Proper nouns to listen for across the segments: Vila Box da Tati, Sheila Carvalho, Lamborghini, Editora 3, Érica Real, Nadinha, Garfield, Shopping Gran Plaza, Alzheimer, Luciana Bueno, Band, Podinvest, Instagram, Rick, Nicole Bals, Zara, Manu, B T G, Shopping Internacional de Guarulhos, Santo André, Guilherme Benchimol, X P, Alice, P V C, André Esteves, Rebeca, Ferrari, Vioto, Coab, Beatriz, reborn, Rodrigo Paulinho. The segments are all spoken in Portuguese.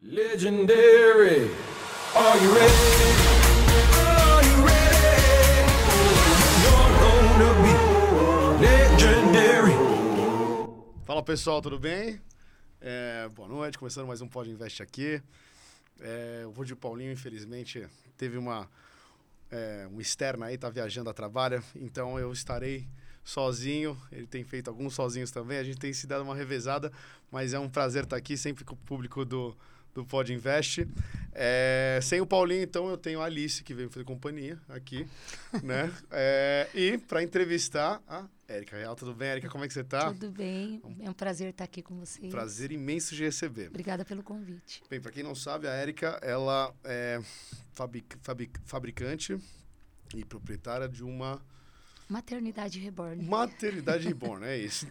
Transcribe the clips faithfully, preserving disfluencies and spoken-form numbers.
Legendary. Are you ready? Fala pessoal, tudo bem? É, boa noite, começando mais um Podinvest aqui. É, o Rodrigo Paulinho, infelizmente, teve uma é, um externa aí, tá viajando a trabalho, então eu estarei sozinho. Ele tem feito alguns sozinhos também, a gente tem se dado uma revezada, mas é um prazer estar aqui, sempre com o público do, do Podinvest. É, sem o Paulinho, então, eu tenho a Alice, que veio fazer companhia aqui, né? É, e para entrevistar a Érica Real, tudo bem? Érica, como é que você está? Tudo bem, é um prazer estar aqui com você. Prazer imenso de receber. Obrigada pelo convite. Bem, para quem não sabe, a Érica, ela é fabric, fabric, fabricante e proprietária de uma... Maternidade Reborn. Maternidade Reborn, é isso.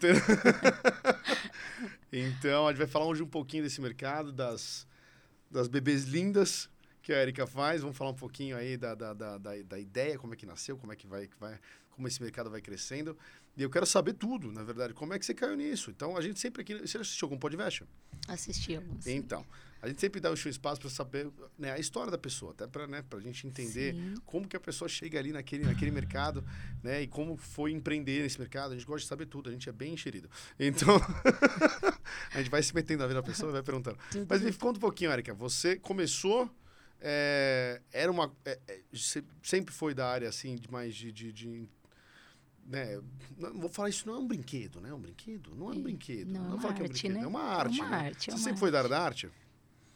Então, a gente vai falar hoje um pouquinho desse mercado, das, das bebês lindas que a Érica faz. Vamos falar um pouquinho aí da, da, da, da, da ideia, como é que nasceu, como é que vai... Que vai... como esse mercado vai crescendo. E eu quero saber tudo, na verdade. Como é que você caiu nisso? Então, a gente sempre aqui... Você assistiu algum podcast? Assisti alguns. Então, a gente sempre dá um espaço para saber, né, a história da pessoa, até para, né, a gente entender, sim, como que a pessoa chega ali naquele, naquele mercado, né, e como foi empreender nesse mercado. A gente gosta de saber tudo, a gente é bem enxerido. Então, a gente vai se metendo na vida da pessoa e vai perguntando. Tudo. Mas me conta um pouquinho, Érica. Você começou... É, era uma... É, é, sempre foi da área, assim, de mais de... de, de né? Vou falar, isso não é um brinquedo, né? É um brinquedo? Não é um brinquedo. Não, não é uma arte, é um brinquedo, né? É uma arte. É uma, né? Arte. Você é uma sempre arte. Foi da área da arte?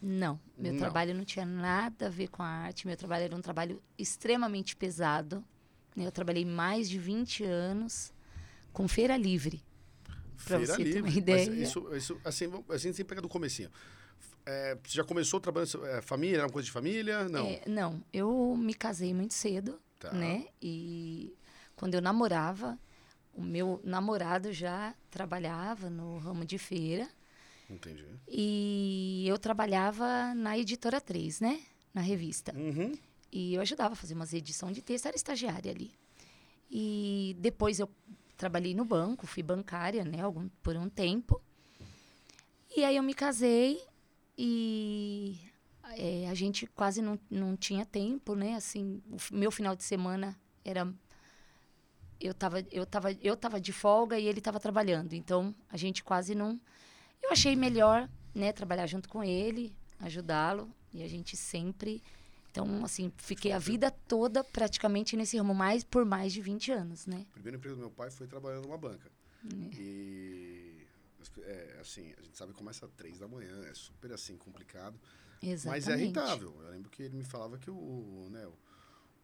Não. Meu não. trabalho não tinha nada a ver com a arte. Meu trabalho era um trabalho extremamente pesado. Eu trabalhei mais de vinte anos com feira livre. Pra feira você livre. Ter uma ideia. Mas isso, isso, assim, a gente sempre pega do comecinho. É, você já começou trabalhando... É, família? Era uma coisa de família? Não. É, não. Eu me casei muito cedo, tá, né? E... Quando eu namorava, o meu namorado já trabalhava no ramo de feira. Entendi. E eu trabalhava na Editora três, né? Na revista. Uhum. E eu ajudava a fazer umas edições de texto, era estagiária ali. E depois eu trabalhei no banco, fui bancária, né? Algum, por um tempo. E aí eu me casei e é, a gente quase não, não tinha tempo, né? Assim, o meu final de semana era... Eu estava eu tava, eu tava de folga e ele estava trabalhando. Então, a gente quase não... Eu achei melhor, né, trabalhar junto com ele, ajudá-lo. E a gente sempre... Então, assim, fiquei a vida toda praticamente nesse ramo, mais por mais de vinte anos, né? O primeiro emprego do meu pai foi trabalhando numa banca. É. E, é, assim, a gente sabe que começa às três da manhã, é super, assim, complicado. Exatamente. Mas é rentável. Eu lembro que ele me falava que o... Né, o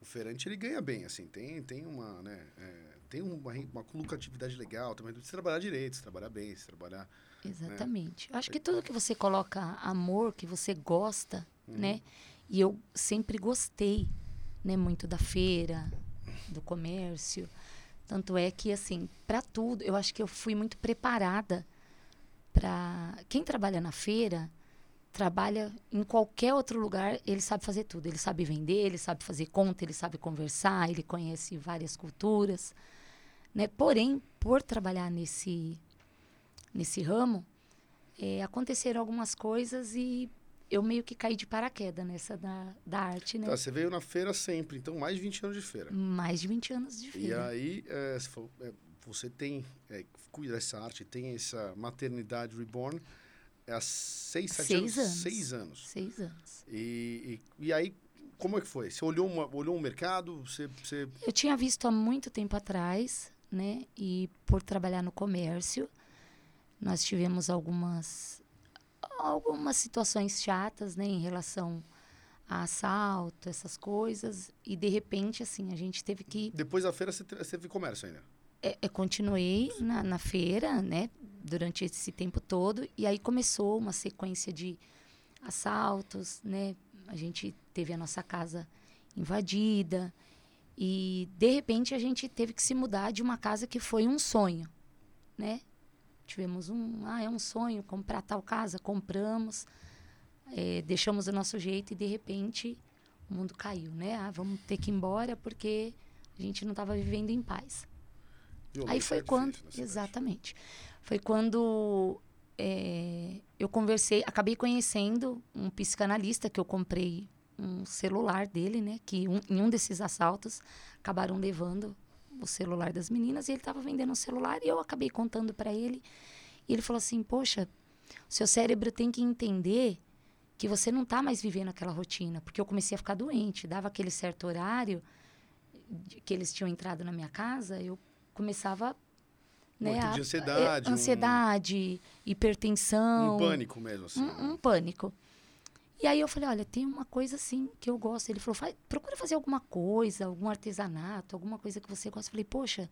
O feirante, ele ganha bem, assim, tem, tem uma, né, é, tem uma, uma lucratividade legal, também se trabalhar direito, se trabalhar bem, se trabalhar... Exatamente. Né? Eu acho que tudo que você coloca amor, que você gosta, hum, né, e eu sempre gostei, né, muito da feira, do comércio, tanto é que, assim, para tudo, eu acho que eu fui muito preparada para... Quem trabalha na feira... trabalha em qualquer outro lugar, ele sabe fazer tudo. Ele sabe vender, ele sabe fazer conta, ele sabe conversar, ele conhece várias culturas, né? Porém, por trabalhar nesse, nesse ramo, é, aconteceram algumas coisas e eu meio que caí de paraquedas nessa da, da arte, né? Tá, você veio na feira sempre, então mais de vinte anos de feira. Mais de vinte anos de feira. E aí, é, você, falou, é, você tem, é, cuida dessa arte, tem essa maternidade reborn... É há seis, sete seis anos, anos. Seis anos. Seis anos. E, e, e aí, como é que foi? Você olhou, uma, olhou um mercado? Você, você... Eu tinha visto há muito tempo atrás, né? E por trabalhar no comércio, nós tivemos algumas, algumas situações chatas, né? Em relação a assalto, essas coisas. E, de repente, assim, a gente teve que... Depois da feira, você teve comércio ainda? É, eu continuei na, na feira, né? Durante esse tempo todo, e aí começou uma sequência de assaltos, né? A gente teve a nossa casa invadida e, de repente, a gente teve que se mudar de uma casa que foi um sonho, né? Tivemos um, ah, é um sonho comprar tal casa, compramos, é, deixamos do nosso jeito e, de repente, o mundo caiu, né? Ah, vamos ter que ir embora porque a gente não estava vivendo em paz. Aí foi quando, exatamente, foi quando é, eu conversei, acabei conhecendo um psicanalista que eu comprei um celular dele, né? Que um, em um desses assaltos acabaram levando o celular das meninas e ele estava vendendo um celular e eu acabei contando para ele. E ele falou assim, poxa, seu cérebro tem que entender que você não está mais vivendo aquela rotina. Porque eu comecei a ficar doente, dava aquele certo horário que eles tinham entrado na minha casa, eu começava... Né, muito a, de ansiedade. Ansiedade, um, hipertensão. Um pânico mesmo, assim. Um, um pânico. E aí eu falei, olha, tem uma coisa assim que eu gosto. Ele falou, Fa, procura fazer alguma coisa, algum artesanato, alguma coisa que você gosta. Eu falei, poxa,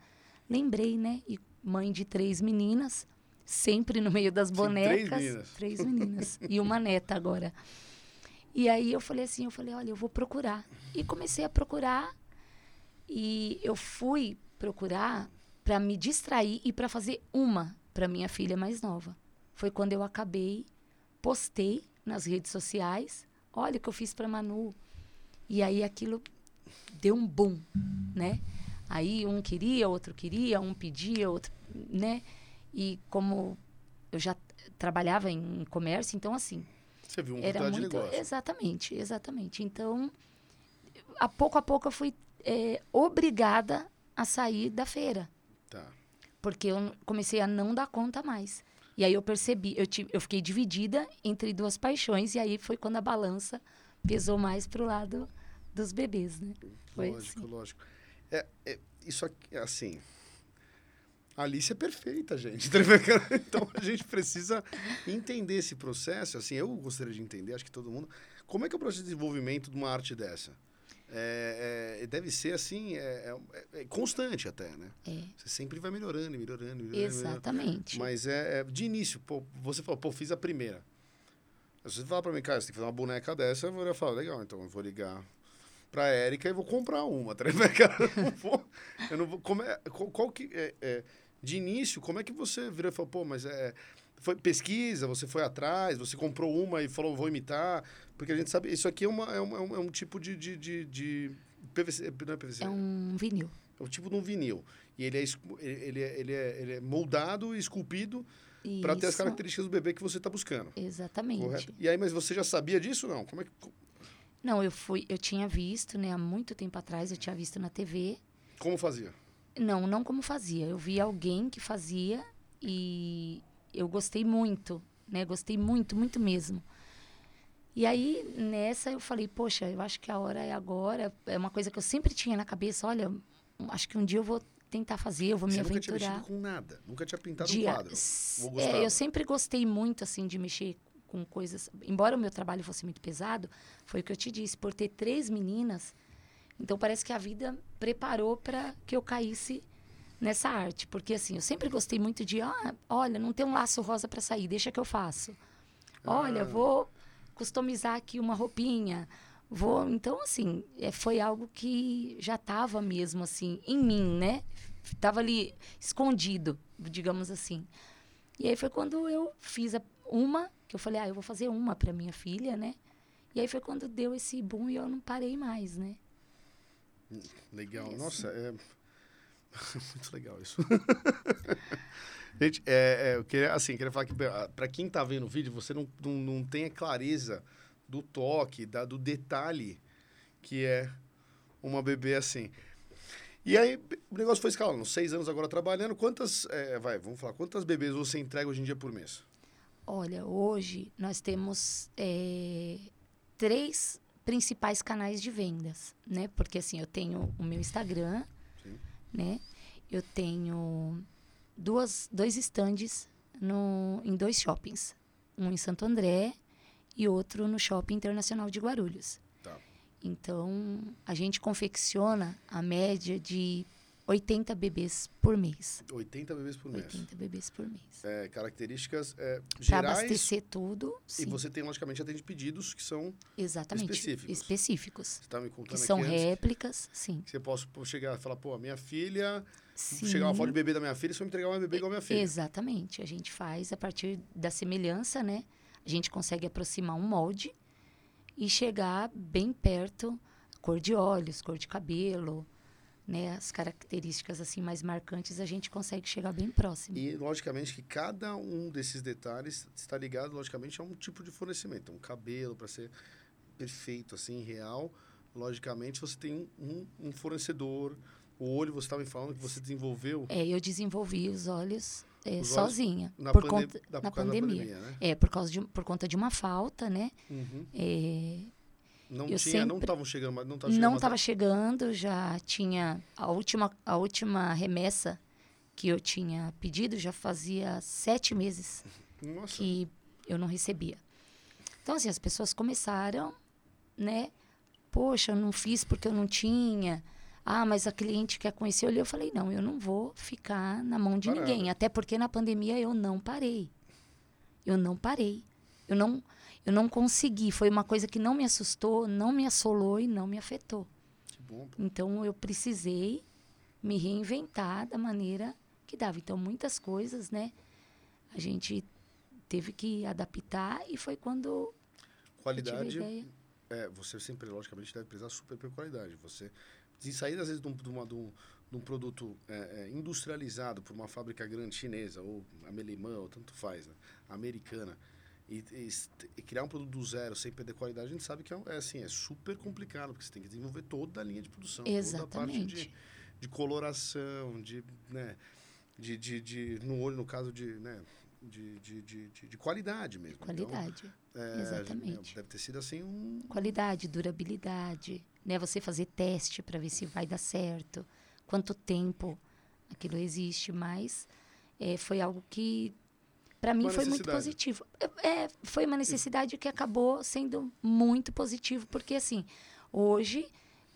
lembrei, né? E mãe de três meninas... Sempre no meio das bonecas. Sim, três meninas. Três meninas. E uma neta agora. E aí eu falei assim, eu falei, olha, eu vou procurar. E comecei a procurar. E eu fui procurar para me distrair e para fazer uma para minha filha mais nova. Foi quando eu acabei, postei nas redes sociais, olha o que eu fiz para Manu. E aí aquilo deu um boom, né? Aí um queria, outro queria, um pedia, outro, né? E como eu já trabalhava em comércio, então assim... Você viu um era muito, de negócio. Exatamente, exatamente. Então, a pouco a pouco eu fui é, obrigada a sair da feira. Tá. Porque eu comecei a não dar conta mais. E aí eu percebi, eu, tive, eu fiquei dividida entre duas paixões, e aí foi quando a balança pesou mais pro lado dos bebês, né? Foi lógico, assim. Lógico. É, é, isso aqui, assim... A Alice é perfeita, gente. Então, a gente precisa entender esse processo. Assim, eu gostaria de entender, acho que todo mundo... Como é que é o processo de desenvolvimento de uma arte dessa? É, é, deve ser, assim, é, é, é constante até, né? É. Você sempre vai melhorando, melhorando, melhorando. Exatamente. Melhorando. Mas, é, é, de início, pô, você falou, pô, fiz a primeira. Se você falar pra mim, cara, você tem que fazer uma boneca dessa, eu falo, legal, então eu vou ligar... para a Érica e vou comprar uma, tá? Eu não vou, eu não vou, como é, qual, qual que, é, é, de início, como é que você virou e falou, pô, mas é, foi pesquisa, você foi atrás, você comprou uma e falou, vou imitar, porque a gente sabe, isso aqui é, uma, é, uma, é, um, é um tipo de, de, de, de P V C, não é P V C? É um vinil. É o tipo de um vinil, e ele é, ele é, ele é, ele é moldado e esculpido para ter as características do bebê que você está buscando. Exatamente. Correto? E aí, mas você já sabia disso ou não? Como é que... Não, eu fui, eu tinha visto, né, há muito tempo atrás, eu tinha visto na T V. Como fazia? Não, não como fazia. Eu vi alguém que fazia e eu gostei muito, né, gostei muito, muito mesmo. E aí, nessa, eu falei, poxa, eu acho que a hora é agora. É uma coisa que eu sempre tinha na cabeça, olha, acho que um dia eu vou tentar fazer, eu vou Você me aventurar. Você nunca tinha mexido com nada, nunca tinha pintado um quadro. Vou é, eu sempre gostei muito, assim, de mexer com coisas, embora o meu trabalho fosse muito pesado, foi o que eu te disse, por ter três meninas, então parece que a vida preparou para que eu caísse nessa arte, porque assim, eu sempre gostei muito de, ah, olha, não tem um laço rosa para sair, deixa que eu faço. Ah. Olha, vou customizar aqui uma roupinha, vou, então assim, foi algo que já estava mesmo assim, em mim, né? Estava ali escondido, digamos assim. E aí foi quando eu fiz a uma, que eu falei, ah, eu vou fazer uma para minha filha, né? E aí foi quando deu esse boom e eu não parei mais, né? Legal. Isso. Nossa, é muito legal isso. Gente, é, é, eu queria, assim, queria falar que para quem tá vendo o vídeo, você não, não, não tem a clareza do toque, da, do detalhe que é uma bebê assim. E aí, o negócio foi escalando. Seis anos agora trabalhando. Quantas, é, vai, vamos falar, quantas bebês você entrega hoje em dia por mês? Olha, hoje nós temos é, três principais canais de vendas, né? Porque assim, eu tenho o meu Instagram, sim, né? Eu tenho duas, dois estandes no, em dois shoppings. Um em Santo André e outro no Shopping Internacional de Guarulhos. Tá. Então, a gente confecciona a média de... oitenta bebês por mês. oitenta bebês por mês. oitenta bebês por mês. É, características é, gerais. Para abastecer tudo, sim. E você tem, logicamente, atende pedidos que são exatamente, específicos. específicos. Você está me contando que aqui são antes, réplicas, sim. Que você possa chegar e falar, pô, a minha filha... Sim. Chegar uma foto de bebê da minha filha, você vai me entregar uma bebê igual a minha filha. Exatamente. A gente faz a partir da semelhança, né? A gente consegue aproximar um molde e chegar bem perto, cor de olhos, cor de cabelo... né, as características assim, mais marcantes, a gente consegue chegar bem próximo. E, logicamente, que cada um desses detalhes está ligado, logicamente, a um tipo de fornecimento. Um cabelo, para ser perfeito, assim, real, logicamente, você tem um, um fornecedor. O olho, você estava me falando que você desenvolveu... É, eu desenvolvi os olhos... É, sozinha, na por pandem- conta da, por na pandemia. Da pandemia, né? É, por, causa de, por conta de uma falta, né? Uhum. É, não tinha, sempre, não estavam chegando, mas não estava chegando. Não estava chegando, já tinha a última, a última remessa que eu tinha pedido, já fazia sete meses. Nossa. Que eu não recebia. Então, assim, as pessoas começaram, né? Poxa, eu não fiz porque eu não tinha... Ah, mas a cliente quer conhecer. Eu olhei, eu falei, não, eu não vou ficar na mão de Parada. ninguém. Até porque na pandemia eu não parei. Eu não parei. Eu não, eu não consegui. Foi uma coisa que não me assustou, não me assolou e não me afetou. Que bom. Então, eu precisei me reinventar da maneira que dava. Então, muitas coisas, né? A gente teve que adaptar e foi quando... Qualidade, é, você sempre, logicamente, deve prezar super por qualidade. Você... de sair, às vezes, de um, de uma, de um, de um produto é, é, industrializado por uma fábrica grande chinesa, ou alemã, ou tanto faz, né? Americana, e, e, e criar um produto do zero, sem perder qualidade, a gente sabe que é, é, assim, é super complicado, porque você tem que desenvolver toda a linha de produção. Exatamente. Toda a parte de, de coloração, de, né, de, de, de, no olho, no caso, de, né, de, de, de, de, de qualidade mesmo. De qualidade, então, é, exatamente. Deve ter sido assim um... Qualidade, durabilidade... Né, você fazer teste para ver se vai dar certo, quanto tempo aquilo existe, mas é, foi algo que, para mim, foi muito positivo. É, foi uma necessidade que acabou sendo muito positivo, porque, assim, hoje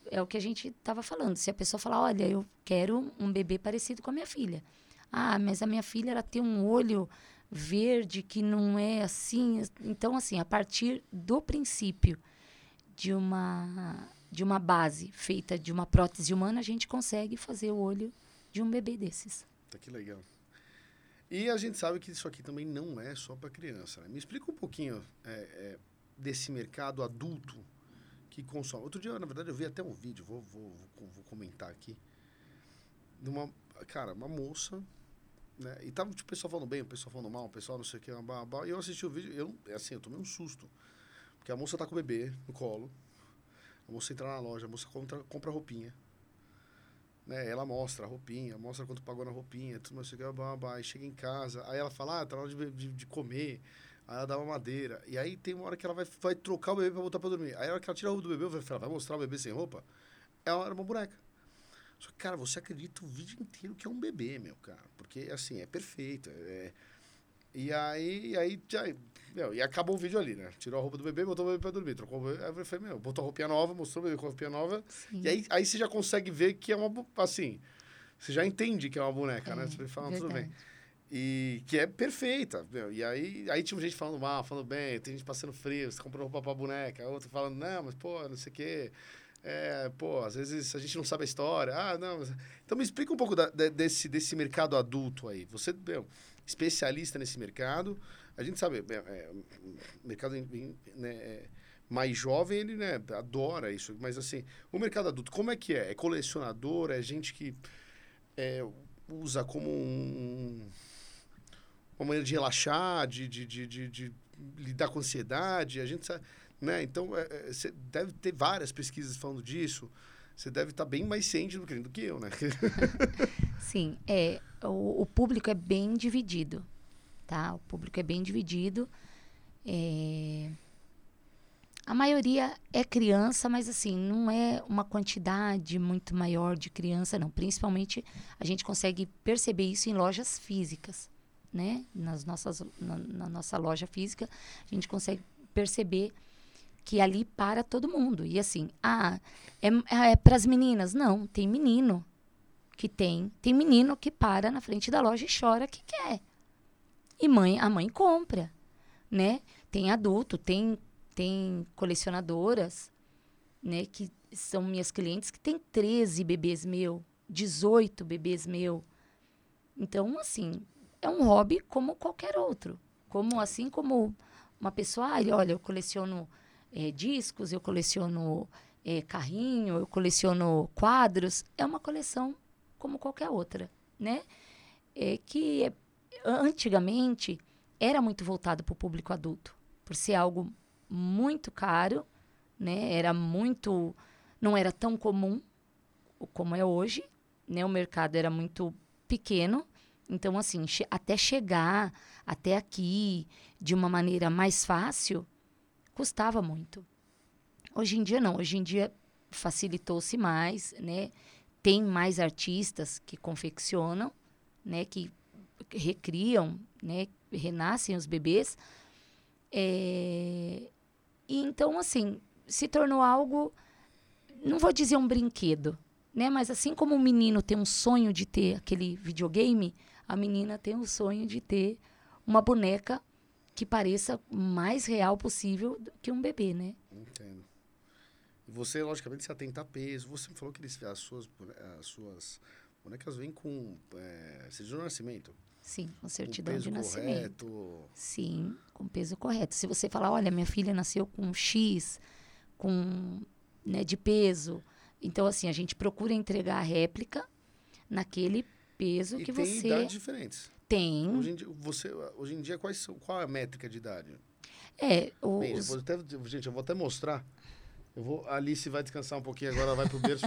é o que a gente estava falando. Se a pessoa falar, olha, eu quero um bebê parecido com a minha filha. Ah, mas a minha filha, ela tem um olho verde que não é assim. Então, assim, a partir do princípio de uma... de uma base feita de uma prótese humana, a gente consegue fazer o olho de um bebê desses. Tá, que legal. E a gente sabe que isso aqui também não é só para criança, né? Me explica um pouquinho é, é, desse mercado adulto que consome. Outro dia, na verdade, eu vi até um vídeo, vou, vou, vou, vou comentar aqui, de uma, cara, uma moça, né? E tava tipo, o pessoal falando bem, o pessoal falando mal, o pessoal não sei o que, blá, blá. E eu assisti o vídeo, eu, assim, eu tomei um susto, porque a moça tá com o bebê no colo, a moça entra na loja, a moça compra, compra roupinha. Né? Ela mostra a roupinha, mostra quanto pagou na roupinha, tudo mais, blá, blá, blá, e chega em casa, aí ela fala, ah, tá na hora de, de, de comer, aí ela dá uma madeira, e aí tem uma hora que ela vai, vai trocar o bebê pra voltar pra dormir. Aí a hora que ela tira a roupa do bebê, ela vai mostrar o bebê sem roupa, ela era uma boneca. Só que, cara, você acredita o vídeo inteiro que é um bebê, meu, cara, porque, assim, é perfeito, é... E aí, aí, aí meu, e acabou o vídeo ali, né? Tirou a roupa do bebê, botou o bebê pra dormir. Trocou o bebê, aí eu falei, meu, botou a roupinha nova, mostrou o bebê com a roupinha nova. Sim. E aí, aí você já consegue ver que é uma, assim, você já entende que é uma boneca, é, né? Você fala, tudo bem. E que é perfeita, meu. E aí, aí tinha gente falando mal, falando bem, tem gente passando frio, você comprou roupa pra boneca, outro falando, não, mas, pô, não sei o quê. É, pô, às vezes a gente não sabe a história. Ah, não. Mas... Então me explica um pouco da, de, desse, desse mercado adulto aí. Você, meu... especialista nesse mercado, a gente sabe, é, é, o mercado né, mais jovem, ele né, adora isso, mas assim, o mercado adulto, como é que é? É colecionador, é gente que é, usa como um, uma maneira de relaxar, de, de, de, de, de lidar com ansiedade, a gente sabe, né, então é, você deve ter várias pesquisas falando disso, você deve estar bem mais ciente do que eu, né? Sim, é, o, o público é bem dividido, tá? O público é bem dividido. É... A maioria é criança, mas assim, não é uma quantidade muito maior de criança, não. Principalmente, a gente consegue perceber isso em lojas físicas, né? Nas nossas, na, na nossa loja física, a gente consegue perceber... que ali para todo mundo. E assim, ah, é, é para as meninas. Não, tem menino que tem. Tem menino que para na frente da loja e chora que quer. E mãe, a mãe compra, né? Tem adulto, tem, tem colecionadoras, né? Que são minhas clientes que tem treze bebês meu, dezoito bebês meu. Então, assim, é um hobby como qualquer outro. Como, assim como uma pessoa, ah, olha, eu coleciono... É, discos, eu coleciono é, carrinho, eu coleciono quadros. É uma coleção como qualquer outra, né? É, que é, antigamente era muito voltado para o público adulto, por ser algo muito caro, né? Era muito, não era tão comum como é hoje, né? O mercado era muito pequeno. Então, assim, che- até chegar até aqui de uma maneira mais fácil, custava muito. Hoje em dia, não. Hoje em dia, facilitou-se mais, né? Tem mais artistas que confeccionam, né? Que recriam, né? Renascem os bebês. É... E, então, assim, se tornou algo... Não vou dizer um brinquedo, né? Mas assim como o menino tem um sonho de ter aquele videogame, a menina tem o sonho de ter uma boneca que pareça o mais real possível que um bebê, né? Entendo. E você, logicamente, se atenta a peso. Você me falou que eles, as, suas, as suas bonecas vêm com é, certidão de nascimento. Sim, com certidão de nascimento. Com peso correto. Sim, com peso correto. Se você falar, olha, minha filha nasceu com X, com, né, de peso... Então, assim, a gente procura entregar a réplica naquele peso e que tem você... tem idades diferentes. Tem. Hoje em dia, você, hoje em dia quais são, qual é a métrica de idade? É, os... Bem, eu vou até, gente, eu vou até mostrar. Eu vou, a Alice vai descansar um pouquinho agora, ela vai pro berço.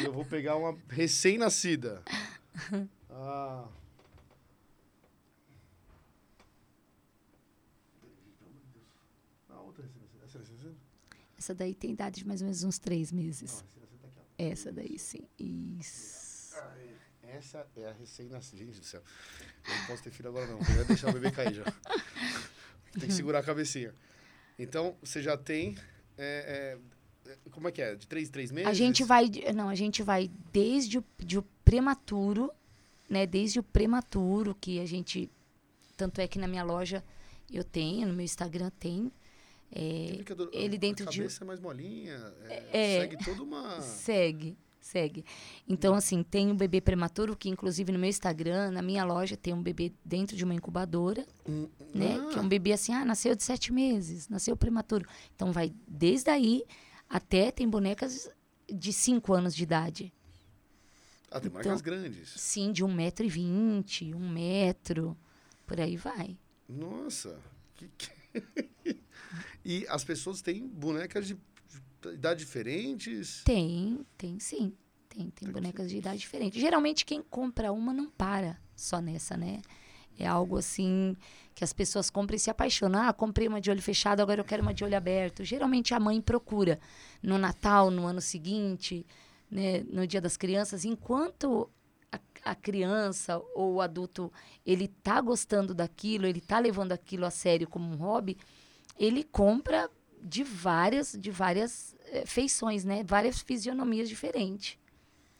E eu vou pegar uma recém-nascida. Ah... Essa daí tem idade de mais ou menos uns três meses. Não, essa, tá aqui, essa daí, sim. Isso. Essa é a recém-nascida. Gente do céu. Eu não posso ter filho agora, não. Eu ia deixar o bebê cair já. Tem que segurar a cabecinha. Então, você já tem... É, é, como é que é? De três em três meses? A gente vai... Não, a gente vai desde o, de o prematuro, né? Desde o prematuro que a gente... Tanto é que na minha loja eu tenho, no meu Instagram tem... É, do, ele dentro de... A cabeça de... é mais molinha, é, é, segue toda uma... Segue, segue. Então, assim, tem um bebê prematuro, que inclusive no meu Instagram, na minha loja, tem um bebê dentro de uma incubadora, hum, né? Ah. Que é um bebê assim, ah, nasceu de sete meses, nasceu prematuro. Então, vai desde aí até tem bonecas de cinco anos de idade. Ah, tem então, bonecas grandes. Sim, de um metro e vinte, um metro, por aí vai. Nossa, que... que... E as pessoas têm bonecas de idade diferentes? Tem, tem sim. Tem, tem, tem bonecas sim. de idade diferente. Geralmente, quem compra uma não para só nessa, né? É algo assim que as pessoas compram e se apaixonam. Ah, comprei uma de olho fechado, agora eu quero uma de olho aberto. Geralmente, a mãe procura no Natal, no ano seguinte, né? No Dia das Crianças. Enquanto a, a criança ou o adulto, ele tá gostando daquilo, ele tá levando aquilo a sério como um hobby... Ele compra de várias, de várias é, feições, né? Várias fisionomias diferentes.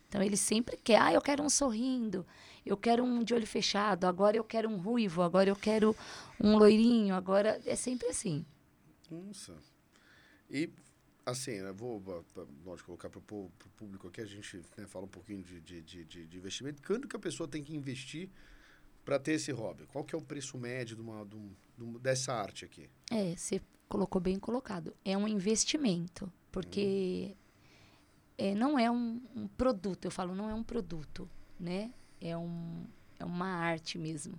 Então, ele sempre quer, ah, eu quero um sorrindo, eu quero um de olho fechado, agora eu quero um ruivo, agora eu quero um loirinho, agora... É sempre assim. Nossa. E, assim, eu vou, lógico, colocar para o público aqui, a gente, né, fala um pouquinho de, de, de, de investimento. Quanto que a pessoa tem que investir para ter esse hobby? Qual que é o preço médio de uma, de um, dessa arte aqui? É, você colocou bem colocado. É um investimento, porque hum. é, não é um, um produto, eu falo, não é um produto, né? É, um, é uma arte mesmo.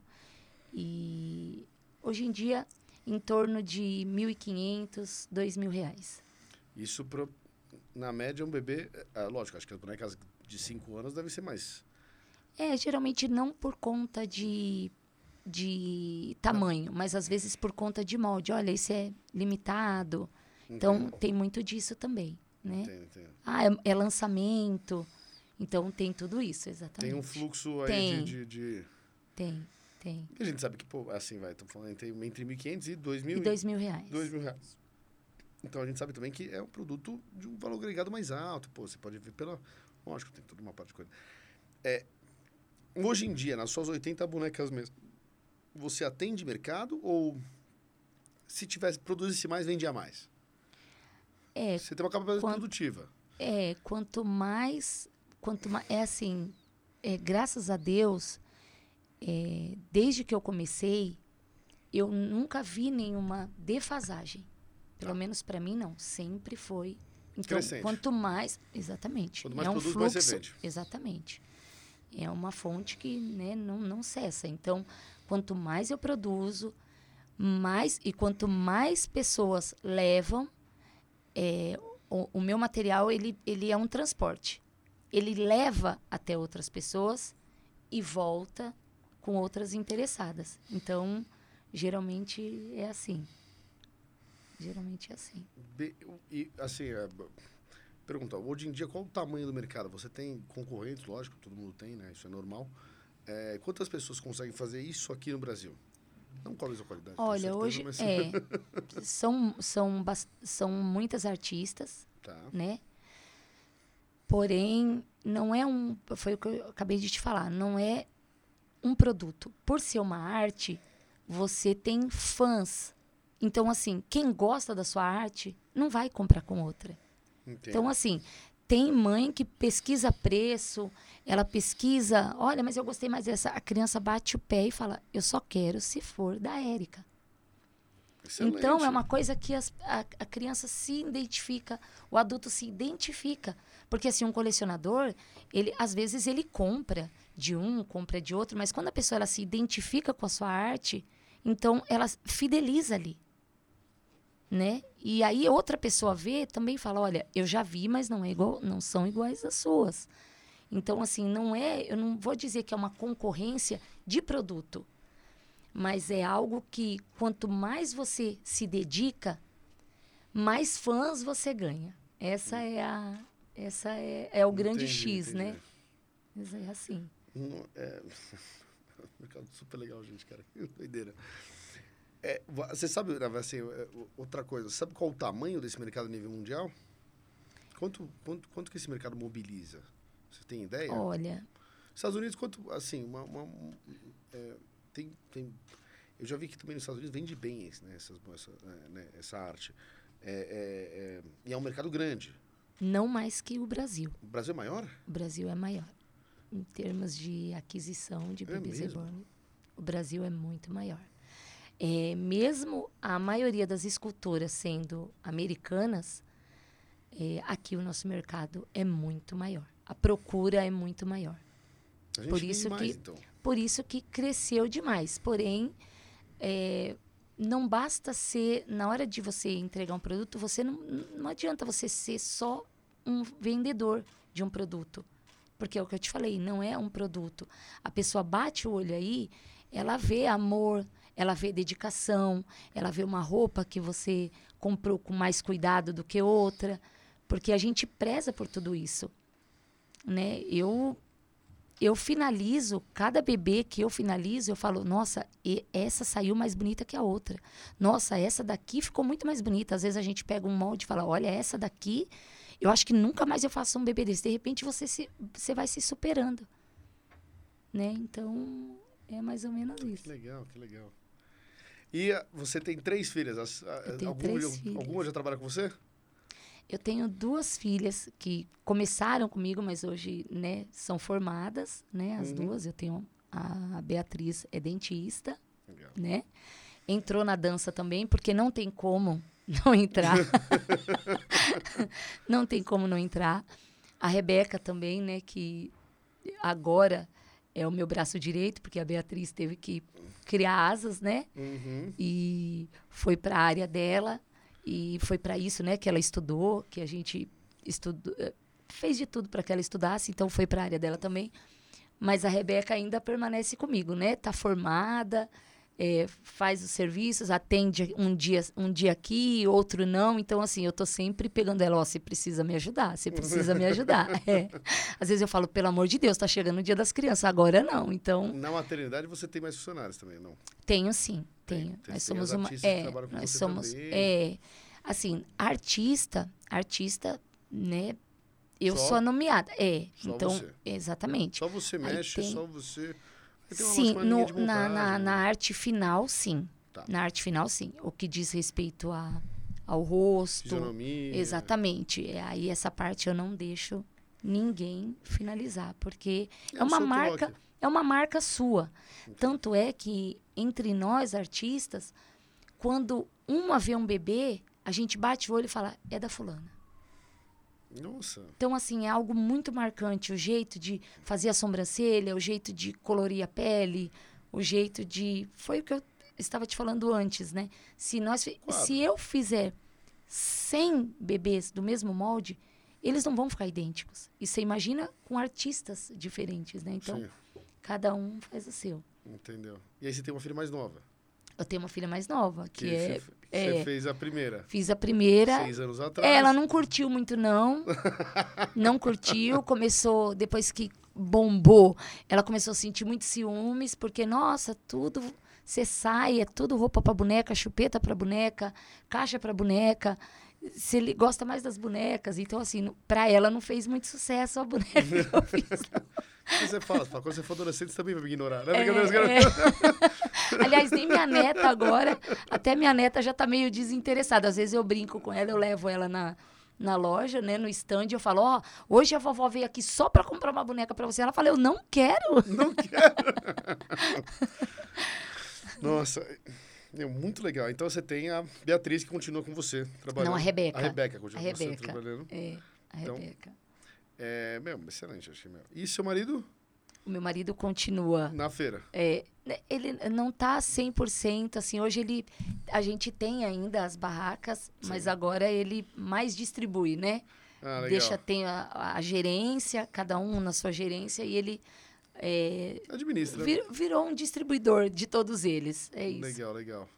E hoje em dia, em torno de mil e quinhentos, dois mil reais. Isso, pro, na média, um bebê... É, lógico, acho que as bonecas de cinco anos devem ser mais... É, geralmente não por conta de, de tamanho, mas às vezes por conta de molde. Olha, isso é limitado. Então, entendo. Tem muito disso também, né? Entendo, entendo. Ah, é, é lançamento. Então, tem tudo isso, exatamente. Tem um fluxo aí tem. De, de, de... Tem, tem. A gente sabe que, pô, assim, vai, estamos falando entre mil e quinhentos e dois mil. E dois mil reais. dois mil reais. Então, a gente sabe também que é um produto de um valor agregado mais alto. Pô, você pode ver pela... Lógico, tem toda uma parte de coisa. É... Hoje em dia, nas suas oitenta bonecas mesmo, você atende mercado ou se tivesse, produzisse mais, vendia mais? É, você tem uma capacidade quanto, produtiva. É, quanto mais, quanto mais, é assim, é, graças a Deus, é, desde que eu comecei, eu nunca vi nenhuma defasagem. Pelo tá. menos para mim, não. Sempre foi Então, crescente. Quanto mais... Exatamente. Quanto mais é um produto, fluxo, mais você vende. Exatamente. É uma fonte que, né, não, não cessa. Então, quanto mais eu produzo, mais... E quanto mais pessoas levam, é, o, o meu material, ele, ele é um transporte. Ele leva até outras pessoas e volta com outras interessadas. Então, geralmente é assim. Geralmente é assim. Be, e, assim, é, pergunta, hoje em dia, qual o tamanho do mercado? Você tem concorrentes, lógico, todo mundo tem, né? Isso é normal. É, quantas pessoas conseguem fazer isso aqui no Brasil? Não com a mesma qualidade. Olha, hoje, mas... é, são, são, são muitas artistas, tá, né? Porém, não é um... Foi o que eu acabei de te falar. Não é um produto. Por ser uma arte, você tem fãs. Então, assim, quem gosta da sua arte não vai comprar com outra. Entendo. Então, assim, tem mãe que pesquisa preço, ela pesquisa, olha, mas eu gostei mais dessa. A criança bate o pé e fala, eu só quero se for da Érica. Excelente. Então, é uma coisa que as, a, a criança se identifica, o adulto se identifica. Porque, assim, um colecionador, ele, às vezes, ele compra de um, compra de outro, mas quando a pessoa ela se identifica com a sua arte, então, ela fideliza ali. Né? E aí outra pessoa vê, também fala, olha, eu já vi, mas não, é igual, não são iguais às suas. Então, assim, não é, eu não vou dizer que é uma concorrência de produto, mas é algo que quanto mais você se dedica, mais fãs você ganha. Essa é a, essa é, é o grande entendi, X, entendi, né? Mas é assim. Não, é... mercado super legal, gente, cara. Doideira. É, você sabe, assim, outra coisa, você sabe qual o tamanho desse mercado a nível mundial? Quanto, quanto, quanto que esse mercado mobiliza? Você tem ideia? Olha... Estados Unidos, quanto, assim, uma... uma é, tem, tem, eu já vi que também nos Estados Unidos vende bem esse, né, essas, essa, né, essa arte. É, é, é, e é um mercado grande. Não mais que o Brasil. O Brasil é maior? O Brasil é maior. Em termos de aquisição de bebês reborn, o Brasil é muito maior. É, mesmo a maioria das escultoras sendo americanas, é, aqui o nosso mercado é muito maior. A procura é muito maior. A gente por isso tem mais, que, então. Por isso que cresceu demais. Porém, é, não basta ser... Na hora de você entregar um produto, você não, não adianta você ser só um vendedor de um produto. Porque é o que eu te falei, não é um produto. A pessoa bate o olho aí, ela vê amor, ela vê dedicação, ela vê uma roupa que você comprou com mais cuidado do que outra, porque a gente preza por tudo isso. Né? Eu, eu finalizo, cada bebê que eu finalizo, eu falo, nossa, essa saiu mais bonita que a outra. Nossa, essa daqui ficou muito mais bonita. Às vezes a gente pega um molde e fala, olha, essa daqui... Eu acho que nunca mais eu faço um bebê desse. De repente, você, se, você vai se superando. Né? Então, é mais ou menos isso. Que legal, que legal. E a, você tem três filhas. As, a, eu tenho alguma, três filhas. Alguma já trabalha com você? Eu tenho duas filhas que começaram comigo, mas hoje, né, são formadas. Né, as uhum. duas. Eu tenho a Beatriz, é dentista. Legal. Né? Entrou na dança também, porque não tem como... não entrar. Não tem como não entrar. A Rebeca também, né, que agora é o meu braço direito, porque a Beatriz teve que criar asas, né? Uhum. E foi para a área dela e foi para isso, né, que ela estudou, que a gente estudou, fez de tudo para que ela estudasse, então foi para a área dela também. Mas a Rebeca ainda permanece comigo, né? Tá formada. É, faz os serviços, atende um dia, um dia aqui, outro não. Então, assim, eu tô sempre pegando ela, ó, você precisa me ajudar, você precisa me ajudar. É. Às vezes eu falo, pelo amor de Deus, tá chegando o dia das crianças, agora não. Então, na maternidade você tem mais funcionários também, não? Tenho, sim, tenho. Tem, tem, nós somos uma... É, que nós somos... Também. É, assim, artista, artista, né... Eu só, sou a nomeada. É, só então... Você. Exatamente. Só você mexe, tem... só você... Sim, no, na, na, na arte final, sim. Tá. Na arte final, sim. O que diz respeito a, ao rosto. Fisionomia. Exatamente. É, aí essa parte eu não deixo ninguém finalizar, porque é, é uma marca, toque. é uma marca sua. Entendi. Tanto é que entre nós, artistas, quando uma vê um bebê, a gente bate o olho e fala, é da fulana. Nossa. Então, assim, é algo muito marcante. O jeito de fazer a sobrancelha, o jeito de colorir a pele, o jeito de... Foi o que eu estava te falando antes, né? Se, nós... claro. Se eu fizer cem bebês do mesmo molde, eles não vão ficar idênticos. E você imagina com artistas diferentes, né? Então, sim, cada um faz o seu. Entendeu. E aí você tem uma filha mais nova? Eu tenho uma filha mais nova, que, que é... Você é, fez a primeira? Fiz a primeira. Seis anos atrás. Ela não curtiu muito, não. Não curtiu. Começou, depois que bombou, ela começou a sentir muitos ciúmes, porque, nossa, tudo... Você sai, é tudo roupa pra boneca, chupeta pra boneca, caixa pra boneca. Você gosta mais das bonecas. Então, assim, pra ela não fez muito sucesso a boneca que eu fiz. Você fala, fala, quando você for adolescente, você também vai me ignorar, né? É, é. Aliás, nem minha neta agora, até minha neta já tá meio desinteressada. Às vezes eu brinco com ela, eu levo ela na, na loja, né, no stand, eu falo, ó, oh, hoje a vovó veio aqui só pra comprar uma boneca pra você. Ela fala, eu não quero. Não quero. Nossa, é muito legal. Então, você tem a Beatriz que continua com você trabalhando. Não, a Rebeca. A Rebeca continua a Rebeca. com você trabalhando. É, a então, Rebeca. É, meu, excelente, achei meu. E seu marido? O meu marido continua... Na feira? É, ele não está cem por cento, assim, hoje ele... A gente tem ainda as barracas, sim, mas agora ele mais distribui, né? Ah, legal. Deixa, tem a, a gerência, cada um na sua gerência, e ele... É, administra. Vir, virou um distribuidor de todos eles, é isso. Legal, legal.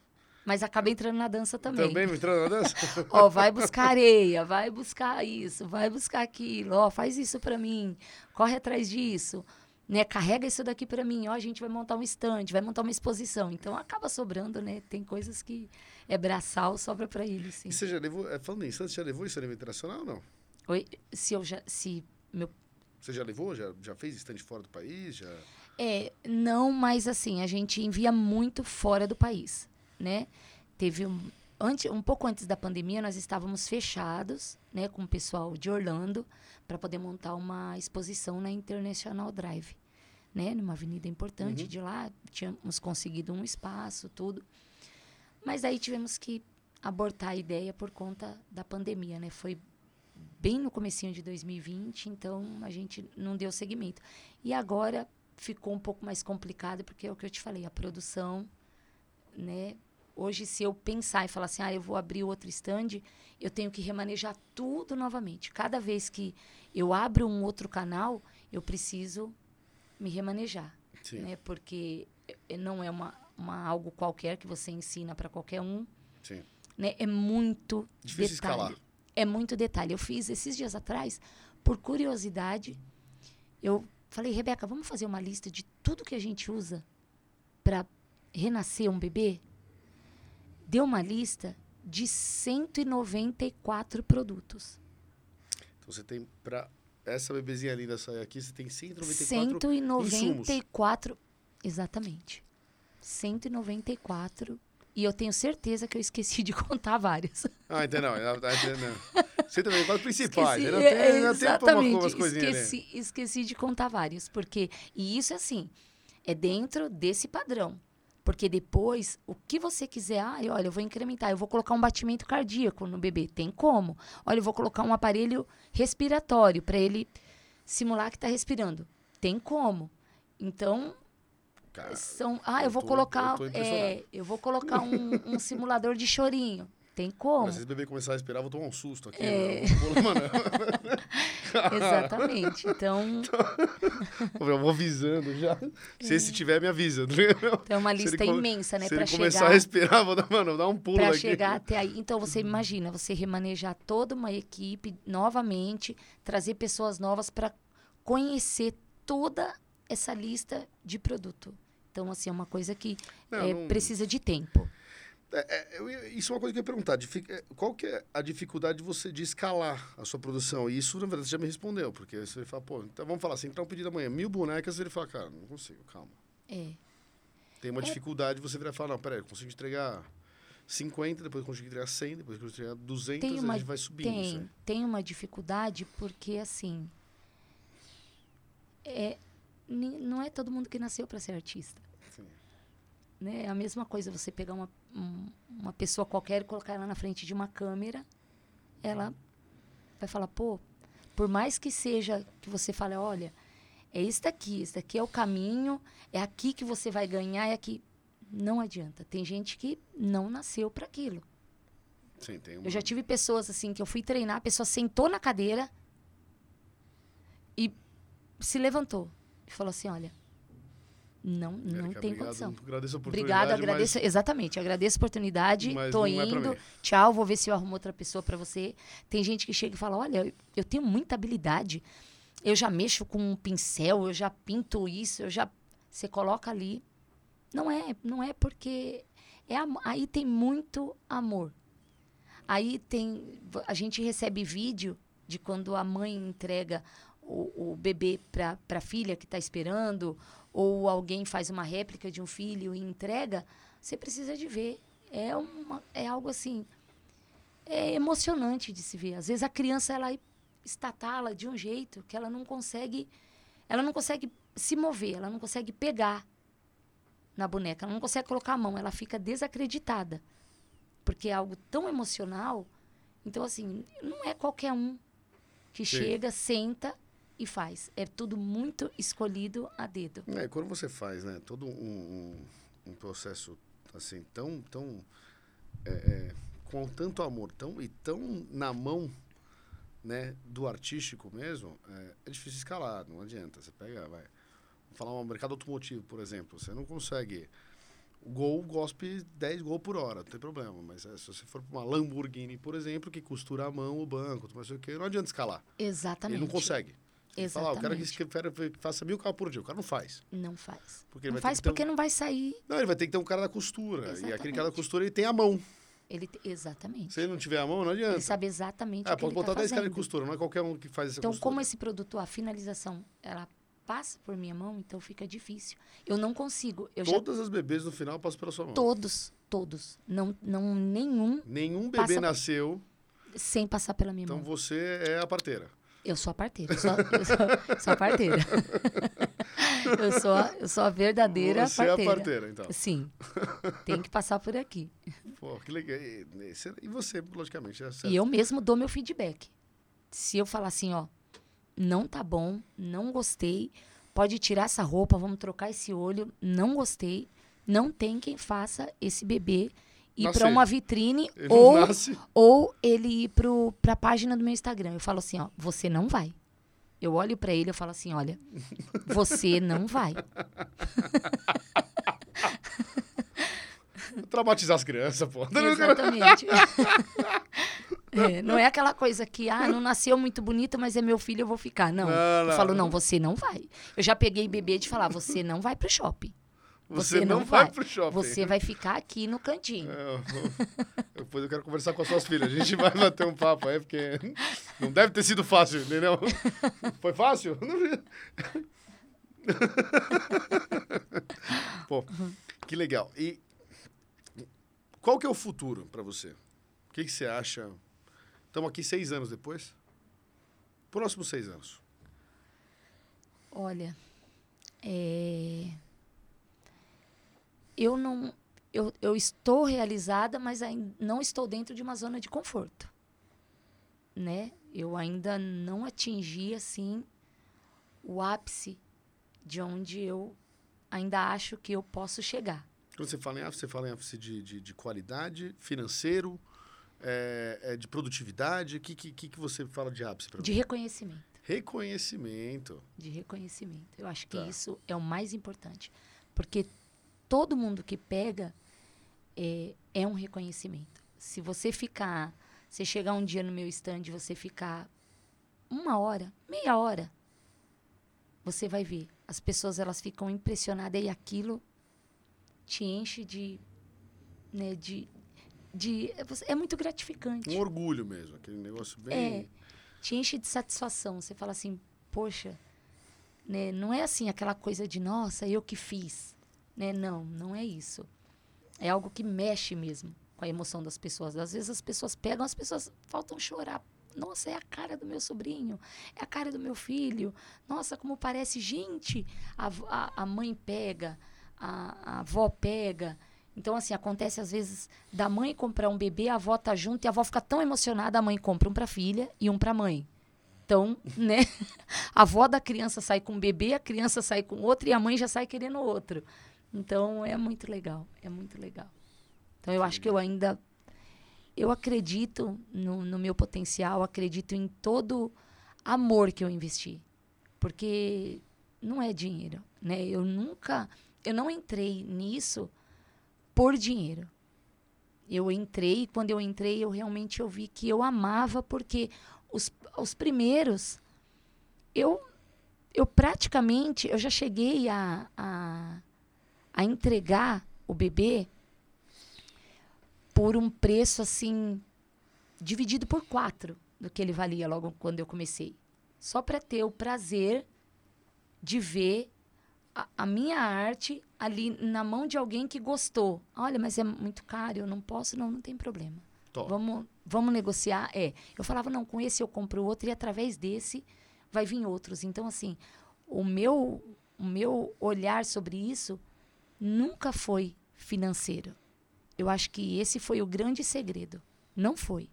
Mas acaba entrando na dança também. Também entrando na dança? Ó, vai buscar areia, vai buscar isso, vai buscar aquilo, ó, faz isso pra mim, corre atrás disso, né, carrega isso daqui pra mim, ó, a gente vai montar um stand, vai montar uma exposição. Então, acaba sobrando, né, tem coisas que é braçal, sobra pra ele, sim. E você já levou, falando em stand, você já levou isso a nível internacional ou não? Oi, se eu já, se meu... Você já levou? Já, já fez stand fora do país? Já... É, não, mas assim, a gente envia muito fora do país, né? Teve um... Antes, um pouco antes da pandemia, nós estávamos fechados, né, com o pessoal de Orlando para poder montar uma exposição na International Drive, né? Numa avenida importante, uhum, de lá. Tínhamos conseguido um espaço, tudo. Mas aí tivemos que abortar a ideia por conta da pandemia, né? Foi bem no comecinho de dois mil e vinte, então a gente não deu seguimento. E agora ficou um pouco mais complicado, porque é o que eu te falei, a produção, né? Hoje, se eu pensar e falar assim, ah, eu vou abrir outro stand, eu tenho que remanejar tudo novamente. Cada vez que eu abro um outro canal, eu preciso me remanejar, né? Porque não é uma, uma algo qualquer que você ensina para qualquer um. Sim. Né? É muito difícil detalhe. Escalar. É muito detalhe. Eu fiz esses dias atrás, por curiosidade, eu falei, Rebeca, vamos fazer uma lista de tudo que a gente usa para renascer um bebê? Deu uma lista de cento e noventa e quatro produtos. Então, você tem, para essa bebezinha linda sair aqui, você tem cento e noventa e quatro, cento e noventa e quatro insumos. Exatamente. cento e noventa e quatro. E eu tenho certeza que eu esqueci de contar vários. Ah, então não. Você também fala os principais. Exatamente. Esqueci, esqueci de contar vários. Porque, e isso, assim, é dentro desse padrão. Porque depois, o que você quiser... Ah, olha, eu vou incrementar. Eu vou colocar um batimento cardíaco no bebê. Tem como. Olha, eu vou colocar um aparelho respiratório para ele simular que está respirando. Tem como. Então... Cara, são, ah, eu, eu vou tô, colocar eu, é, eu vou colocar um, um simulador de chorinho. Tem como? Mas se o bebê começar a respirar, vou tomar um susto aqui. É. Não, exatamente. Então... Eu vou avisando já. Se esse tiver, me avisa. Então é uma lista come... imensa, né? Se pra ele chegar... começar a respirar, vou dar, mano, dar um pulo pra aqui. Pra chegar até aí. Então você imagina, você remanejar toda uma equipe novamente, trazer pessoas novas para conhecer toda essa lista de produto. Então, assim, é uma coisa que não, é, não... precisa de tempo. É, é, eu, isso é uma coisa que eu ia perguntar. Qual que é a dificuldade de você de escalar a sua produção? E isso, na verdade, você já me respondeu. Porque você fala, pô, então vamos falar, se entrar um pedido amanhã, mil bonecas, ele fala, cara, não consigo, calma. É. Tem uma é. dificuldade, você virar e falar, não, peraí, eu consigo entregar cinquenta, depois eu consigo entregar cem, depois eu consigo entregar duzentos, tem uma, a gente vai subindo. Tem, assim. Tem uma dificuldade porque, assim, é... Não é todo mundo que nasceu para ser artista. Sim. Né? É a mesma coisa você pegar uma, um, uma pessoa qualquer e colocar ela na frente de uma câmera, ela vai falar, pô, Por mais que seja que você fale, olha, é isso daqui, isso daqui é o caminho, é aqui que você vai ganhar, é aqui. Não adianta. Tem gente que não nasceu para aquilo. Sim, tem uma... Eu já tive pessoas assim que eu fui treinar, a pessoa sentou na cadeira e se levantou. E falou assim, olha, não, não Érica, tem obrigado, condição. Agradeço a oportunidade. Obrigado, agradeço, mas... exatamente. Agradeço a oportunidade, estou indo, é tchau, vou ver se eu arrumo outra pessoa para você. Tem gente que chega e fala, olha, eu tenho muita habilidade. Eu já mexo com um pincel, eu já pinto isso, eu já... Você coloca ali. Não é, não é porque... É, aí tem muito amor. Aí tem... A gente recebe vídeo de quando a mãe entrega o, o bebê para a filha que está esperando, ou alguém faz uma réplica de um filho e entrega. Você precisa de ver. É, uma, é algo assim... É emocionante de se ver. Às vezes a criança, ela... estatá-la de um jeito que ela não consegue, ela não consegue se mover, ela não consegue pegar na boneca, ela não consegue colocar a mão, ela fica desacreditada, porque é algo tão emocional. Então, assim, não é qualquer um que Sim. chega, senta e faz. É tudo muito escolhido a dedo. É, quando você faz, né, todo um, um, um processo, assim, tão, tão é, é, com tanto amor, tão, e tão na mão, né, do artístico mesmo, é, é difícil escalar, não adianta. Você pega, vai falar um mercado automotivo, por exemplo, você não consegue o gol, gospe dez gols por hora, não tem problema, mas é, se você for para uma Lamborghini, por exemplo, que costura a mão, o banco, mas o que, não adianta escalar. Exatamente. Ele não consegue. Ele fala, ah, o cara que faça mil carros por dia, o cara não faz. Não faz. Porque não faz porque um... não vai sair. Não, ele vai ter que ter um cara da costura. Exatamente. E aquele cara da costura, ele tem a mão. Ele te... Exatamente. Se ele não tiver a mão, não adianta. Ele sabe exatamente ah, o que ele tá fazendo. Pode botar dez caras de costura, não é qualquer um que faz essa então, costura. Então, como esse produto, a finalização, ela passa por minha mão, então fica difícil. Eu não consigo. Eu Todas já... as bebês no final passam pela sua mão? Todos, todos. Não, não, nenhum Nenhum bebê nasceu... Por... Sem passar pela minha então, mão. Então, você é a parteira. Eu sou a parteira. Eu sou, eu sou, sou a parteira. eu, sou a, eu sou a verdadeira Você parteira. Você é a parteira, então. Sim. Tem que passar por aqui. Pô, que legal. E você, logicamente, é certo. E eu mesmo dou meu feedback. Se eu falar assim, ó, não tá bom, não gostei, pode tirar essa roupa, vamos trocar esse olho, não gostei, não tem quem faça esse bebê ir para uma vitrine ou, ou ele ir para a página do meu Instagram. Eu falo assim, ó, você não vai. Eu olho para ele e falo assim, olha, você não vai. Traumatizar as crianças, pô. Exatamente. É, não é aquela coisa que, ah, não nasceu muito bonita, mas é meu filho, eu vou ficar. Não, não, não. Eu falo, não, você não vai. Eu já peguei bebê de falar, você não vai pro shopping. Você, você não, não vai, vai pro shopping. Você vai ficar aqui no cantinho. É, eu, depois eu quero conversar com as suas filhas. A gente vai bater um papo aí, porque não deve ter sido fácil, entendeu? Foi fácil? Pô, que legal. E qual que é o futuro para você? O que, que você acha? Estamos aqui seis anos depois? Próximos seis anos. Olha, é... eu não, eu, eu estou realizada, mas ainda não estou dentro de uma zona de conforto, né? Eu ainda não atingi, assim, o ápice de onde eu ainda acho que eu posso chegar. Quando você fala em ápice, você fala em ápice de, de, de qualidade, financeiro, é, é de produtividade, o que, que, que você fala de ápice para mim? De reconhecimento. Reconhecimento. De reconhecimento. Eu acho que tá. Isso é o mais importante, porque... Todo mundo que pega é, é um reconhecimento. Se você ficar, se chegar um dia no meu stand e você ficar uma hora, meia hora, você vai ver. As pessoas, elas ficam impressionadas e aquilo te enche de... Né, de, de é muito gratificante. Um orgulho mesmo, aquele negócio bem... É, te enche de satisfação. Você fala assim, poxa, né, não é assim aquela coisa de, nossa, eu que fiz. Né? Não, não é isso. É algo que mexe mesmo com a emoção das pessoas. Às vezes as pessoas pegam, as pessoas faltam chorar. Nossa, é a cara do meu sobrinho, é a cara do meu filho. Nossa, como parece, gente, a, a, a mãe pega, a, a avó pega. Então, assim, acontece às vezes da mãe comprar um bebê, a avó tá junto e a avó fica tão emocionada, a mãe compra um para a filha e um para a mãe. Então, né? A avó da criança sai com um bebê, a criança sai com outro e a mãe já sai querendo outro. Então, é muito legal, é muito legal. Então, eu acho que eu ainda... Eu acredito no, no meu potencial, acredito em todo amor que eu investi. Porque não é dinheiro, né? Eu nunca... Eu não entrei nisso por dinheiro. Eu entrei, quando eu entrei, eu realmente eu vi que eu amava, porque os, os primeiros, eu, eu praticamente, eu já cheguei a, a, a entregar o bebê por um preço, assim, dividido por quatro do que ele valia logo quando eu comecei. Só para ter o prazer de ver a, a minha arte ali na mão de alguém que gostou. Olha, mas é muito caro, eu não posso, não, não tem problema. Vamos, vamos negociar. É, eu falava, não, com esse eu compro outro e através desse vai vir outros. Então, assim, o meu, o meu olhar sobre isso nunca foi financeiro. Eu acho que esse foi o grande segredo. Não foi.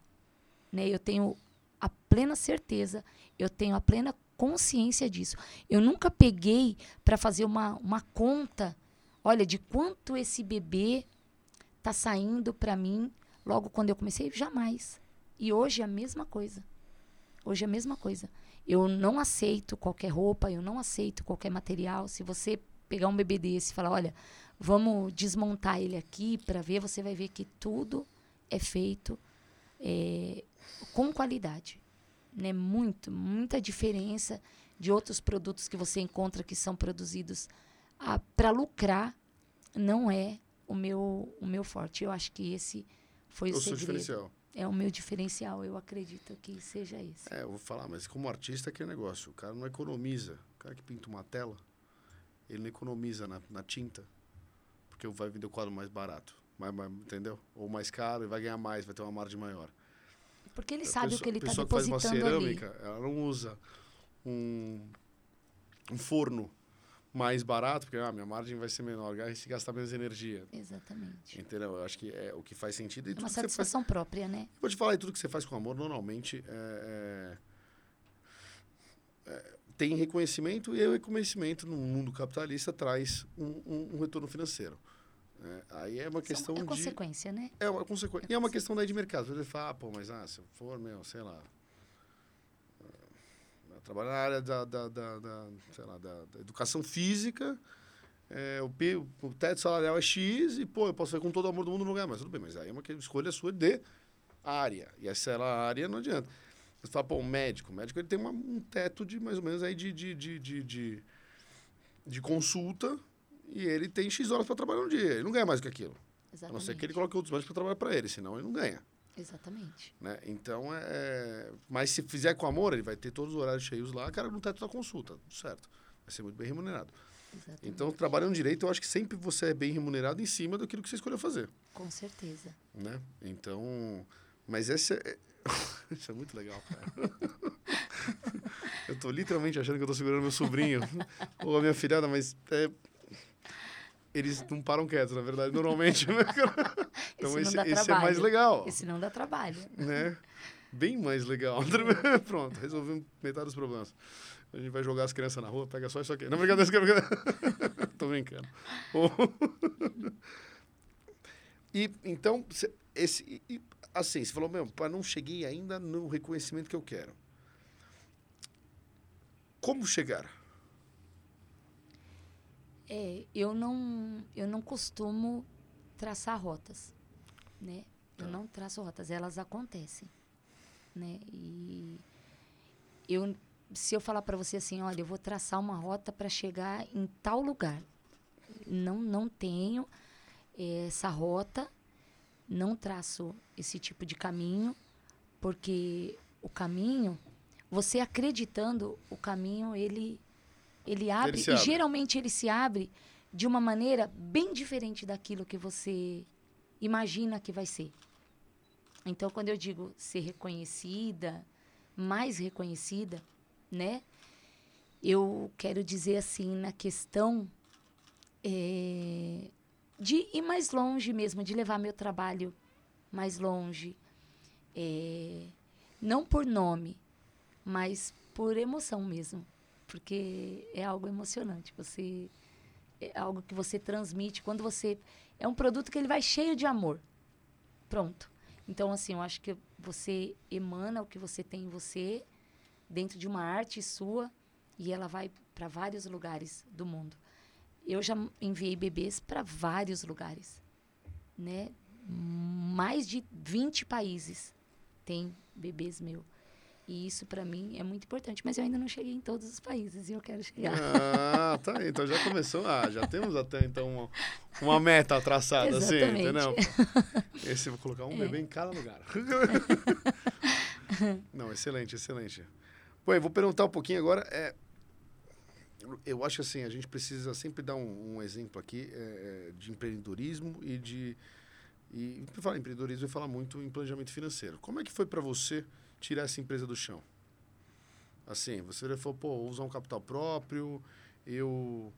Né? Eu tenho a plena certeza, eu tenho a plena consciência disso. Eu nunca peguei para fazer uma, uma conta, olha, de quanto esse bebê está saindo para mim logo quando eu comecei, jamais. E hoje é a mesma coisa. Hoje é a mesma coisa. Eu não aceito qualquer roupa, eu não aceito qualquer material. Se você pegar um bebê desse e falar, olha... Vamos desmontar ele aqui para ver. Você vai ver que tudo é feito é, com qualidade. Né? Muito, muita diferença de outros produtos que você encontra que são produzidos para lucrar, não é o meu, o meu forte. Eu acho que esse foi o, o segredo. Diferencial. É o meu diferencial, eu acredito que seja esse. É, eu vou falar, mas como artista é que é negócio. O cara não economiza. O cara que pinta uma tela, ele não economiza na, na tinta. Porque vai vender o quadro mais barato, mais, mais, entendeu? Ou mais caro, e vai ganhar mais, vai ter uma margem maior. Porque ele a sabe pessoa, o que ele está depositando ali. A pessoa que faz uma cerâmica, ali. Ela não usa um, um forno mais barato, porque a ah, minha margem vai ser menor, e se gastar menos energia. Exatamente. Entendeu? Eu acho que é o que faz sentido. E é uma satisfação faz... própria, né? Eu vou te falar, e tudo que você faz com amor, normalmente, é, é, é, tem reconhecimento, e o reconhecimento no mundo capitalista traz um, um, um retorno financeiro. É, aí é uma questão é de... É consequência, né? É uma consequência. É e é uma questão daí de mercado. Você fala, ah, pô, mas ah, se eu for, meu, sei lá... Eu trabalho na área da, da, da, da, sei lá, da, da educação física, é, o, o teto salarial é X, e, pô, eu posso ver com todo o amor do mundo no lugar, mas tudo bem, mas aí é uma escolha sua de área. E essa área não adianta. Você fala, pô, o médico, o médico ele tem uma, um teto de mais ou menos aí de, de, de, de, de, de consulta, e ele tem X horas para trabalhar no dia. Ele não ganha mais do que aquilo. Exatamente. A não ser que ele coloque outros médicos para trabalhar para ele, senão ele não ganha. Exatamente. Né? Então, é... Mas se fizer com amor, ele vai ter todos os horários cheios lá, cara, no teto da consulta, tudo certo. Vai ser muito bem remunerado. Exatamente. Então, trabalhando direito, eu acho que sempre você é bem remunerado em cima daquilo que você escolheu fazer. Com certeza. Né? Então... Mas essa... É... Isso é muito legal, cara. Eu tô literalmente achando que eu tô segurando meu sobrinho ou a minha filhada, mas é... eles não param quietos, na verdade, normalmente. Né, cara? Então esse, esse, esse é mais legal. Esse não dá trabalho. Né? Bem mais legal. Pronto, resolvemos metade dos problemas. A gente vai jogar as crianças na rua, pega só isso aqui. Não, brincadeira, brincadeira. Tô brincando. Oh. E então, esse... E, assim, você falou, meu, não cheguei ainda no reconhecimento que eu quero. Como chegar? É, eu não, eu não costumo traçar rotas, né? Eu não traço rotas, elas acontecem, né? E eu, se eu falar para você assim, olha, eu vou traçar uma rota para chegar em tal lugar. Não, não tenho é, essa rota. Não traço esse tipo de caminho, porque o caminho, você acreditando, o caminho, ele, ele abre. Ele se abre. E geralmente ele se abre de uma maneira bem diferente daquilo que você imagina que vai ser. Então, quando eu digo ser reconhecida, mais reconhecida, né? Eu quero dizer assim, na questão... É, de ir mais longe mesmo, de levar meu trabalho mais longe. É, não por nome, mas por emoção mesmo, porque é algo emocionante, você, é algo que você transmite, quando você, é um produto que ele vai cheio de amor, pronto. Então, assim, eu acho que você emana o que você tem em você, dentro de uma arte sua, e ela vai para vários lugares do mundo. Eu já enviei bebês para vários lugares, né? Mais de vinte países tem bebês meu. E isso, para mim, é muito importante. Mas eu ainda não cheguei em todos os países e eu quero chegar. Ah, tá aí. Então, já começou. Ah, já temos até, então, uma, uma meta traçada, assim, entendeu? Esse, vou colocar um é. bebê em cada lugar. Não, excelente, excelente. Bom, eu vou perguntar um pouquinho agora. É, eu acho, assim, a gente precisa sempre dar um, um exemplo aqui é, de empreendedorismo e de... E, para falar em empreendedorismo, eu falo muito em planejamento financeiro. Como é que foi para você tirar essa empresa do chão? Assim, você falou, pô, vou usar um capital próprio, eu,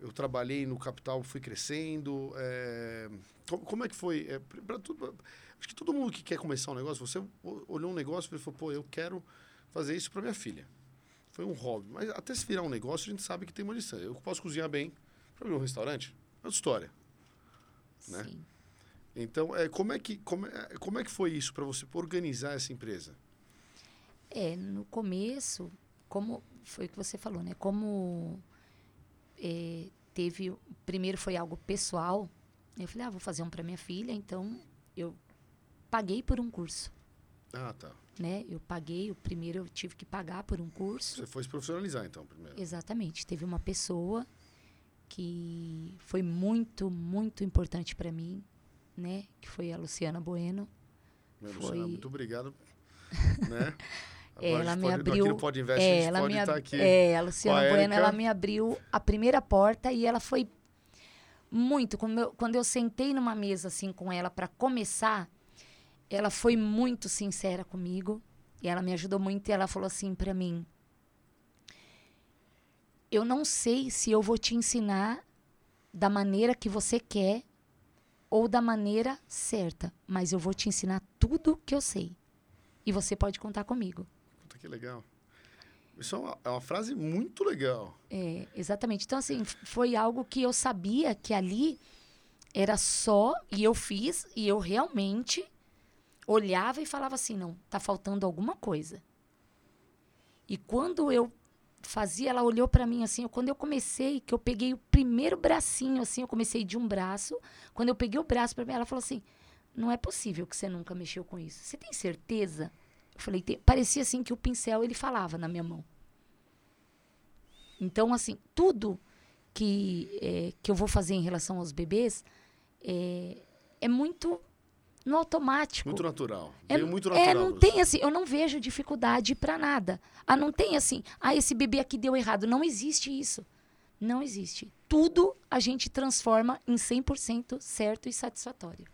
eu trabalhei no capital, fui crescendo. É, como é que foi? É, pra tudo, acho que todo mundo que quer começar um negócio, você olhou um negócio e falou, pô, eu quero fazer isso para minha filha. Foi um hobby. Mas até se virar um negócio, a gente sabe que tem uma lição. Eu posso cozinhar bem para abrir um restaurante? É outra história. Sim. Né? Então, é, como, é que, como, é, como é que foi isso para você organizar essa empresa? É, no começo, como foi o que você falou, né? Como é, teve... Primeiro foi algo pessoal. Eu falei, ah, vou fazer um para minha filha. Então, eu paguei por um curso. Ah, tá. Né? Eu paguei. O primeiro eu tive que pagar por um curso. Você foi se profissionalizar, então, primeiro. Exatamente. Teve uma pessoa que foi muito, muito importante para mim, né? Que foi a Luciana Bueno. Meu, foi... Luciana, muito obrigado. Né? É, ela me abriu. Pode investir, é, ela pode me ab... tá aqui. É, a Luciana a Bueno, ela me abriu a primeira porta e ela foi muito. Quando eu, quando eu sentei numa mesa assim com ela para começar, ela foi muito sincera comigo e ela me ajudou muito. E ela falou assim para mim: eu não sei se eu vou te ensinar da maneira que você quer ou da maneira certa, mas eu vou te ensinar tudo que eu sei. E você pode contar comigo. Puta, que legal. Isso é uma, é uma frase muito legal. É, exatamente. Então, assim, foi algo que eu sabia que ali era só, e eu fiz, e eu realmente olhava e falava assim, não, tá faltando alguma coisa. E quando eu fazia, ela olhou para mim assim, quando eu comecei, que eu peguei o primeiro bracinho, assim, eu comecei de um braço, quando eu peguei o braço para mim, ela falou assim, não é possível que você nunca mexeu com isso. Você tem certeza? Eu falei, tem. Parecia assim que o pincel, ele falava na minha mão. Então, assim, tudo que, é, que eu vou fazer em relação aos bebês é, é muito no automático. Muito natural. É muito natural. É, não tem assim, eu não vejo dificuldade para nada. Ah, não tem assim, ah, esse bebê aqui deu errado. Não existe isso. Não existe. Tudo a gente transforma em cem por cento certo e satisfatório.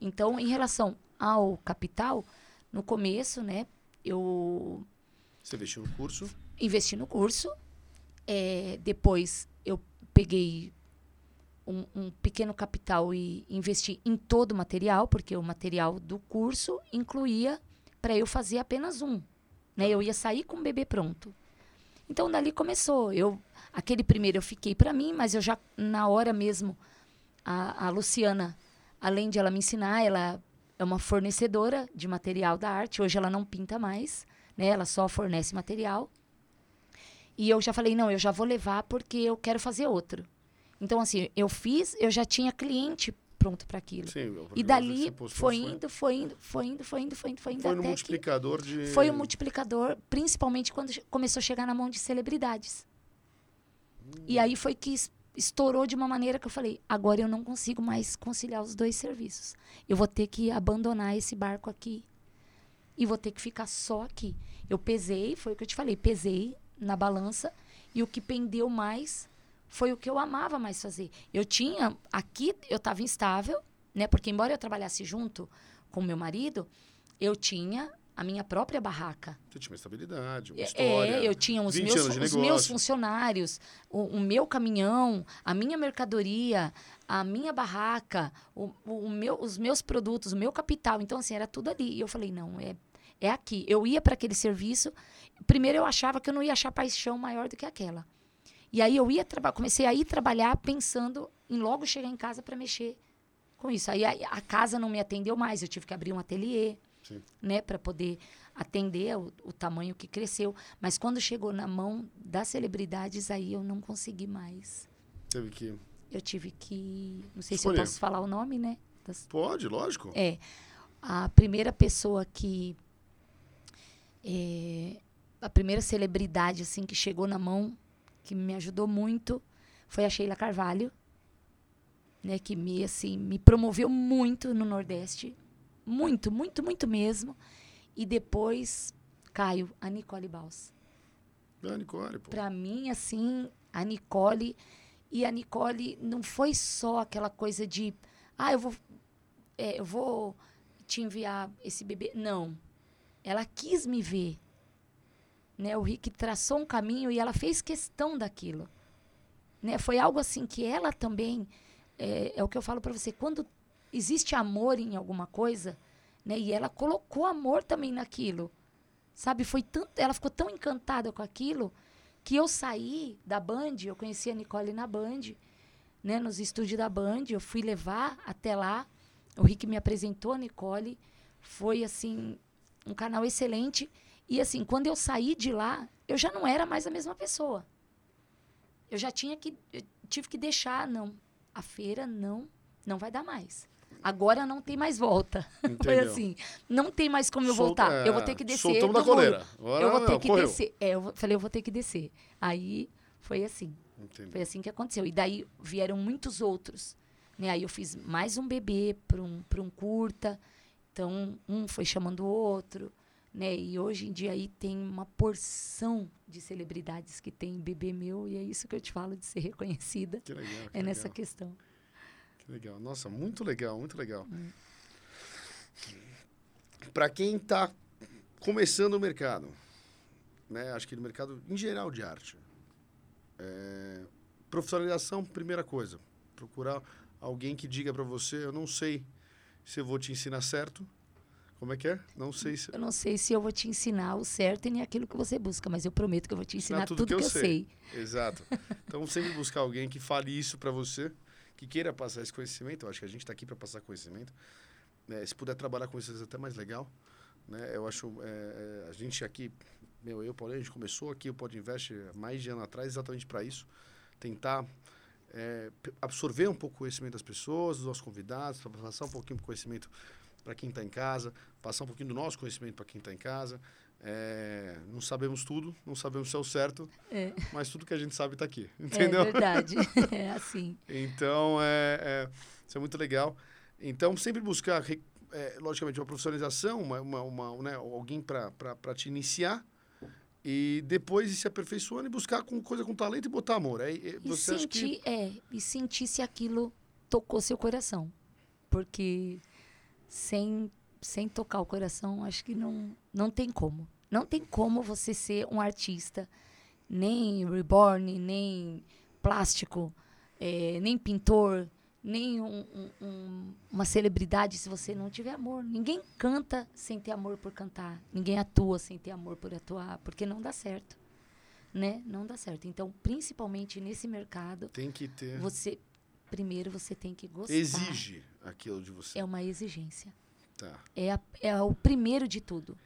Então, em relação ao capital, no começo, né, eu... Você investiu no curso? Investi no curso. É, depois, eu peguei um, um pequeno capital e investi em todo o material, porque o material do curso incluía para eu fazer apenas um. Né? Eu ia sair com o bebê pronto. Então, dali começou. Eu, aquele primeiro eu fiquei para mim, mas eu já, na hora mesmo, a, a Luciana... Além de ela me ensinar, ela é uma fornecedora de material da arte. Hoje ela não pinta mais, né? Ela só fornece material. E eu já falei, não, eu já vou levar porque eu quero fazer outro. Então, assim, eu fiz, eu já tinha cliente pronto para aquilo. Sim, e dali foi indo, foi indo, foi indo, foi indo, foi indo, foi indo. Foi um multiplicador de... Foi um multiplicador, principalmente quando começou a chegar na mão de celebridades. Hum. E aí foi que... estourou de uma maneira que eu falei, agora eu não consigo mais conciliar os dois serviços. Eu vou ter que abandonar esse barco aqui e vou ter que ficar só aqui. Eu pesei, foi o que eu te falei, pesei na balança e o que pendeu mais foi o que eu amava mais fazer. Eu tinha, aqui eu estava instável, né? Porque embora eu trabalhasse junto com meu marido, eu tinha... a minha própria barraca. Você tinha uma estabilidade, uma história. É, eu tinha os, meus, os meus funcionários, o, o meu caminhão, a minha mercadoria, a minha barraca, o, o meu, os meus produtos, o meu capital. Então, assim, era tudo ali. E eu falei, não, é, é aqui. Eu ia para aquele serviço, primeiro eu achava que eu não ia achar paixão maior do que aquela. E aí eu ia trabalhar, comecei a ir trabalhar pensando em logo chegar em casa para mexer com isso. Aí a, a casa não me atendeu mais, eu tive que abrir um ateliê, né, para poder atender o, o tamanho que cresceu. Mas quando chegou na mão das celebridades, aí eu não consegui mais. Teve que... Eu tive que... Não sei Escolher. se eu posso falar o nome, né? Das... Pode, lógico. É. A primeira pessoa que... É, a primeira celebridade, assim, que chegou na mão, que me ajudou muito, foi a Sheila Carvalho, né? Que me, assim, me promoveu muito no Nordeste. Muito, muito, muito mesmo. E depois, Caio, a Nicole Bals. É a Nicole, pô. Pra mim, assim, a Nicole... E a Nicole não foi só aquela coisa de... Ah, eu vou, é, eu vou te enviar esse bebê. Não. Ela quis me ver. Né? O Rick traçou um caminho e ela fez questão daquilo. Né? Foi algo assim que ela também... É, é o que eu falo pra você. Quando existe amor em alguma coisa... Né? E ela colocou amor também naquilo. Sabe? Foi tanto, ela ficou tão encantada com aquilo... que eu saí da Band, eu conheci a Nicole na Band, né, nos estúdios da Band, eu fui levar até lá, o Rick me apresentou a Nicole, foi, assim, um canal excelente, e, assim, quando eu saí de lá, eu já não era mais a mesma pessoa. Eu já tinha que, eu tive que deixar, não, a feira não, não vai dar mais. Agora não tem mais volta. Foi assim, não tem mais como eu Solta, voltar. Eu vou ter que descer. Soltamos da coleira. Agora eu vou ter não, que correu. descer. É, eu falei, eu vou ter que descer. Aí foi assim. Entendi. Foi assim que aconteceu. E daí vieram muitos outros. Né? Aí eu fiz mais um bebê para um, para um curta. Então, um foi chamando o outro. Né? E hoje em dia aí tem uma porção de celebridades que tem bebê meu. E é isso que eu te falo de ser reconhecida. Que legal, que é nessa legal. questão. Legal. Nossa, muito legal, muito legal. Hum. Para quem está começando o mercado, né? Acho que no mercado em geral de arte, é, profissionalização, primeira coisa. Procurar alguém que diga para você, eu não sei se eu vou te ensinar certo. Como é que é? Não sei se... Eu não sei se eu vou te ensinar o certo e nem aquilo que você busca, mas eu prometo que eu vou te ensinar, ensinar tudo, tudo que, que eu, eu sei. sei. Exato. Então, sempre buscar alguém que fale isso para você, que queira passar esse conhecimento. Eu acho que a gente está aqui para passar conhecimento. É, se puder trabalhar com isso, é até mais legal. Né? Eu acho... É, a gente aqui, meu, eu, Paulinho, a gente começou aqui o Podinvest há mais de ano atrás exatamente para isso. Tentar é, absorver um pouco o conhecimento das pessoas, dos nossos convidados, para passar um pouquinho do conhecimento para quem está em casa, passar um pouquinho do nosso conhecimento para quem está em casa. É, não sabemos tudo, não sabemos se é o certo, é. mas tudo que a gente sabe está aqui, entendeu? É verdade, é assim. Então, é, é, isso é muito legal. Então, sempre buscar, é, logicamente, uma profissionalização, uma, uma, uma, né, alguém para te iniciar, e depois ir se aperfeiçoando e buscar com, coisa com talento e botar amor. É, é, você e, sentir, que... é, e sentir se aquilo tocou seu coração, porque sem... sem tocar o coração, acho que não, não tem como. Não tem como você ser um artista, nem reborn, nem plástico, é, nem pintor, nem um, um, uma celebridade se você não tiver amor. Ninguém canta sem ter amor por cantar, ninguém atua sem ter amor por atuar, porque não dá certo, né? Não dá certo. Então, principalmente nesse mercado, tem que ter... Você, primeiro você tem que gostar. Exige aquilo de você. É uma exigência. Tá. É, a, é o primeiro de tudo.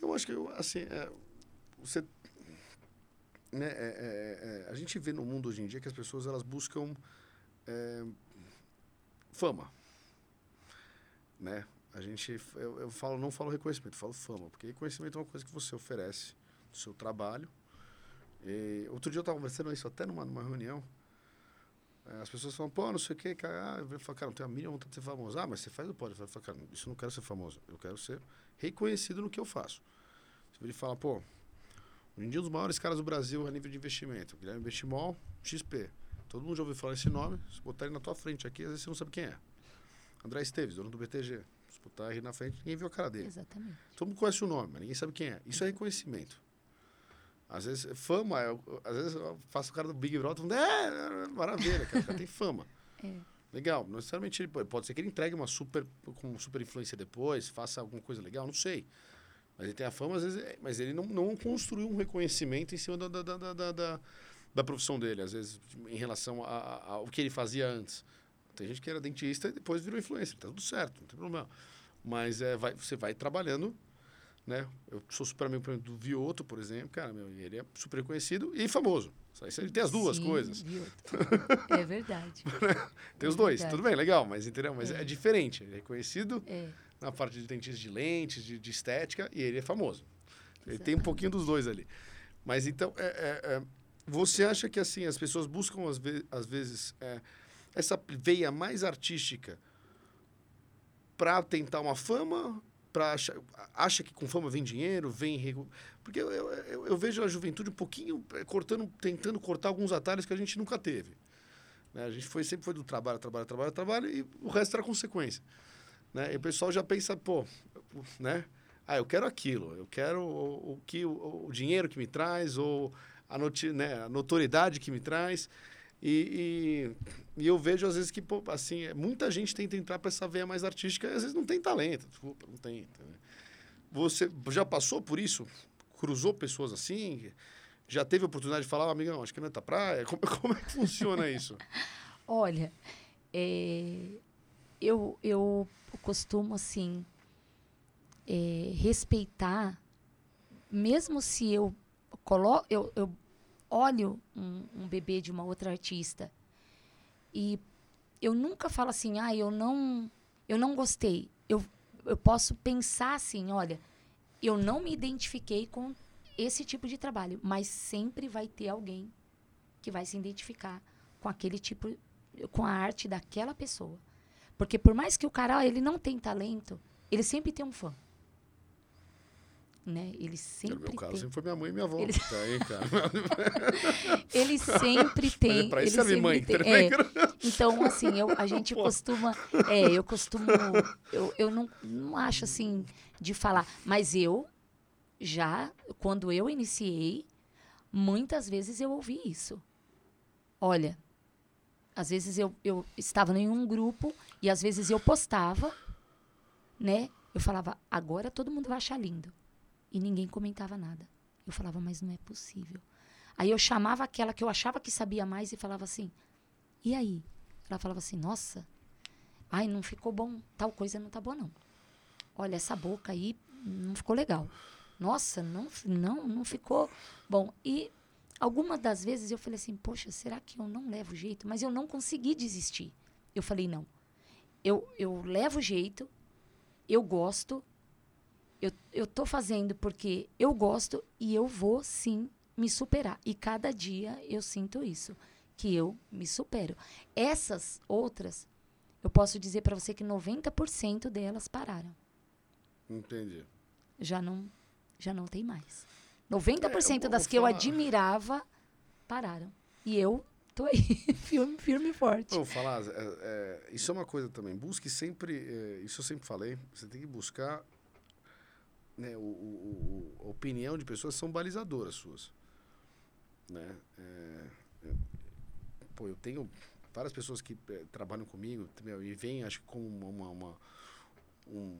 Eu acho que, eu, assim, é, você, né, é, é, é, a gente vê no mundo hoje em dia que as pessoas elas buscam é, fama. Né? A gente, eu, eu falo, não falo reconhecimento, eu falo fama, porque reconhecimento é uma coisa que você oferece do seu trabalho. E, outro dia eu estava conversando isso até numa, numa reunião. As pessoas falam, pô, não sei o quê, cara. Eu falo, cara, não tenho a mínima vontade de ser famoso. Ah, mas você faz o pode. Eu falo, cara, isso eu não quero ser famoso. Eu quero ser reconhecido no que eu faço. Ele fala, pô, hoje em dia um dos maiores caras do Brasil a nível de investimento. Guilherme Benchimol, X P. Todo mundo já ouviu falar esse nome. Se botar ele na tua frente aqui, às vezes você não sabe quem é. André Esteves, dono do B T G. Se botar ele na frente, ninguém viu a cara dele. Exatamente. Todo mundo conhece o nome, mas ninguém sabe quem é. Isso é reconhecimento. Às vezes, fama, eu, às vezes eu faço o cara do Big Brother e falo, é, maravilha, cara, cara tem fama. É. Legal, não necessariamente, ele pode, pode ser que ele entregue uma super, com super influência depois, faça alguma coisa legal, não sei. Mas ele tem a fama, às vezes, é, mas ele não, não construiu um reconhecimento em cima da, da, da, da, da, da profissão dele, às vezes, em relação a, a, ao que ele fazia antes. Tem gente que era dentista e depois virou influencer. Tá tudo certo, não tem problema. Mas é, vai, você vai trabalhando, né? Eu sou super amigo, por exemplo, do Vioto, por exemplo. Cara, meu, ele é super conhecido e famoso. Ele tem as duas Sim, coisas. É verdade. Tem é os dois. Verdade. Tudo bem, legal. Mas, entendeu? Mas é. é diferente. Ele é reconhecido é. na parte de dentista, de lentes, de, de estética, e ele é famoso. Exatamente. Ele tem um pouquinho dos dois ali. Mas, então, é, é, é, você acha que, assim, as pessoas buscam, às, ve- às vezes... É, essa veia mais artística para tentar uma fama, para acha, acha que com fama vem dinheiro, vem... Porque eu, eu, eu vejo a juventude um pouquinho cortando, tentando cortar alguns atalhos que a gente nunca teve. Né? A gente foi, sempre foi do trabalho, trabalho, trabalho, trabalho, e o resto era consequência. Né? E o pessoal já pensa, pô, né? Ah, eu quero aquilo, eu quero o, o, que, o, o dinheiro que me traz, ou a, noti- né? a notoriedade que me traz... E, e, e eu vejo, às vezes, que pô, assim, muita gente tenta entrar para essa veia mais artística e, às vezes, não tem talento. Desculpa, não tem. Você já passou por isso? Cruzou pessoas assim? Já teve a oportunidade de falar, oh, amigão, acho que não é da praia? Como, como é que funciona isso? Olha, é, eu, eu costumo, assim, é, respeitar, mesmo se eu coloco... Eu, eu, olho um, um bebê de uma outra artista e eu nunca falo assim, ah, eu não, eu não gostei. Eu, eu posso pensar assim, olha, eu não me identifiquei com esse tipo de trabalho, mas sempre vai ter alguém que vai se identificar com aquele tipo, com a arte daquela pessoa. Porque por mais que o cara, ele não tem talento, ele sempre tem um fã. Né? Ele sempre no meu caso, tem... sempre foi minha mãe e minha avó. Ele, tá aí, cara. Ele sempre tem... Para isso é minha mãe. Tem... É. Então, assim, eu, a gente Pô. costuma... É, eu costumo... Eu, eu não, não acho, assim, de falar. Mas eu, já, quando eu iniciei, muitas vezes eu ouvi isso. Olha, às vezes eu, eu estava em um grupo e às vezes eu postava, né? Eu falava, agora todo mundo vai achar lindo. E ninguém comentava nada. Eu falava, mas não é possível. Aí eu chamava aquela que eu achava que sabia mais e falava assim, e aí? Ela falava assim, nossa, ai, não ficou bom, tal coisa não tá boa, não. Olha, essa boca aí não ficou legal. Nossa, não, não, não ficou bom. E algumas das vezes eu falei assim, poxa, será que eu não levo jeito? Mas eu não consegui desistir. Eu falei, não. Eu, eu levo jeito, eu gosto... Eu, eu tô fazendo porque eu gosto e eu vou, sim, me superar. E cada dia eu sinto isso, que eu me supero. Essas outras, eu posso dizer para você que noventa por cento delas pararam. Entendi. Já não, já não tem mais. noventa por cento é, eu das que falar. eu admirava pararam. E eu tô aí, firme, firme e forte. Eu vou falar, é, é, isso é uma coisa também. Busque sempre, é, isso eu sempre falei, você tem que buscar... Né, o, o, a opinião de pessoas são balizadoras suas. Né? É, é, pô, eu tenho várias pessoas que é, trabalham comigo meu, e vêm, acho que, como uma, uma, um,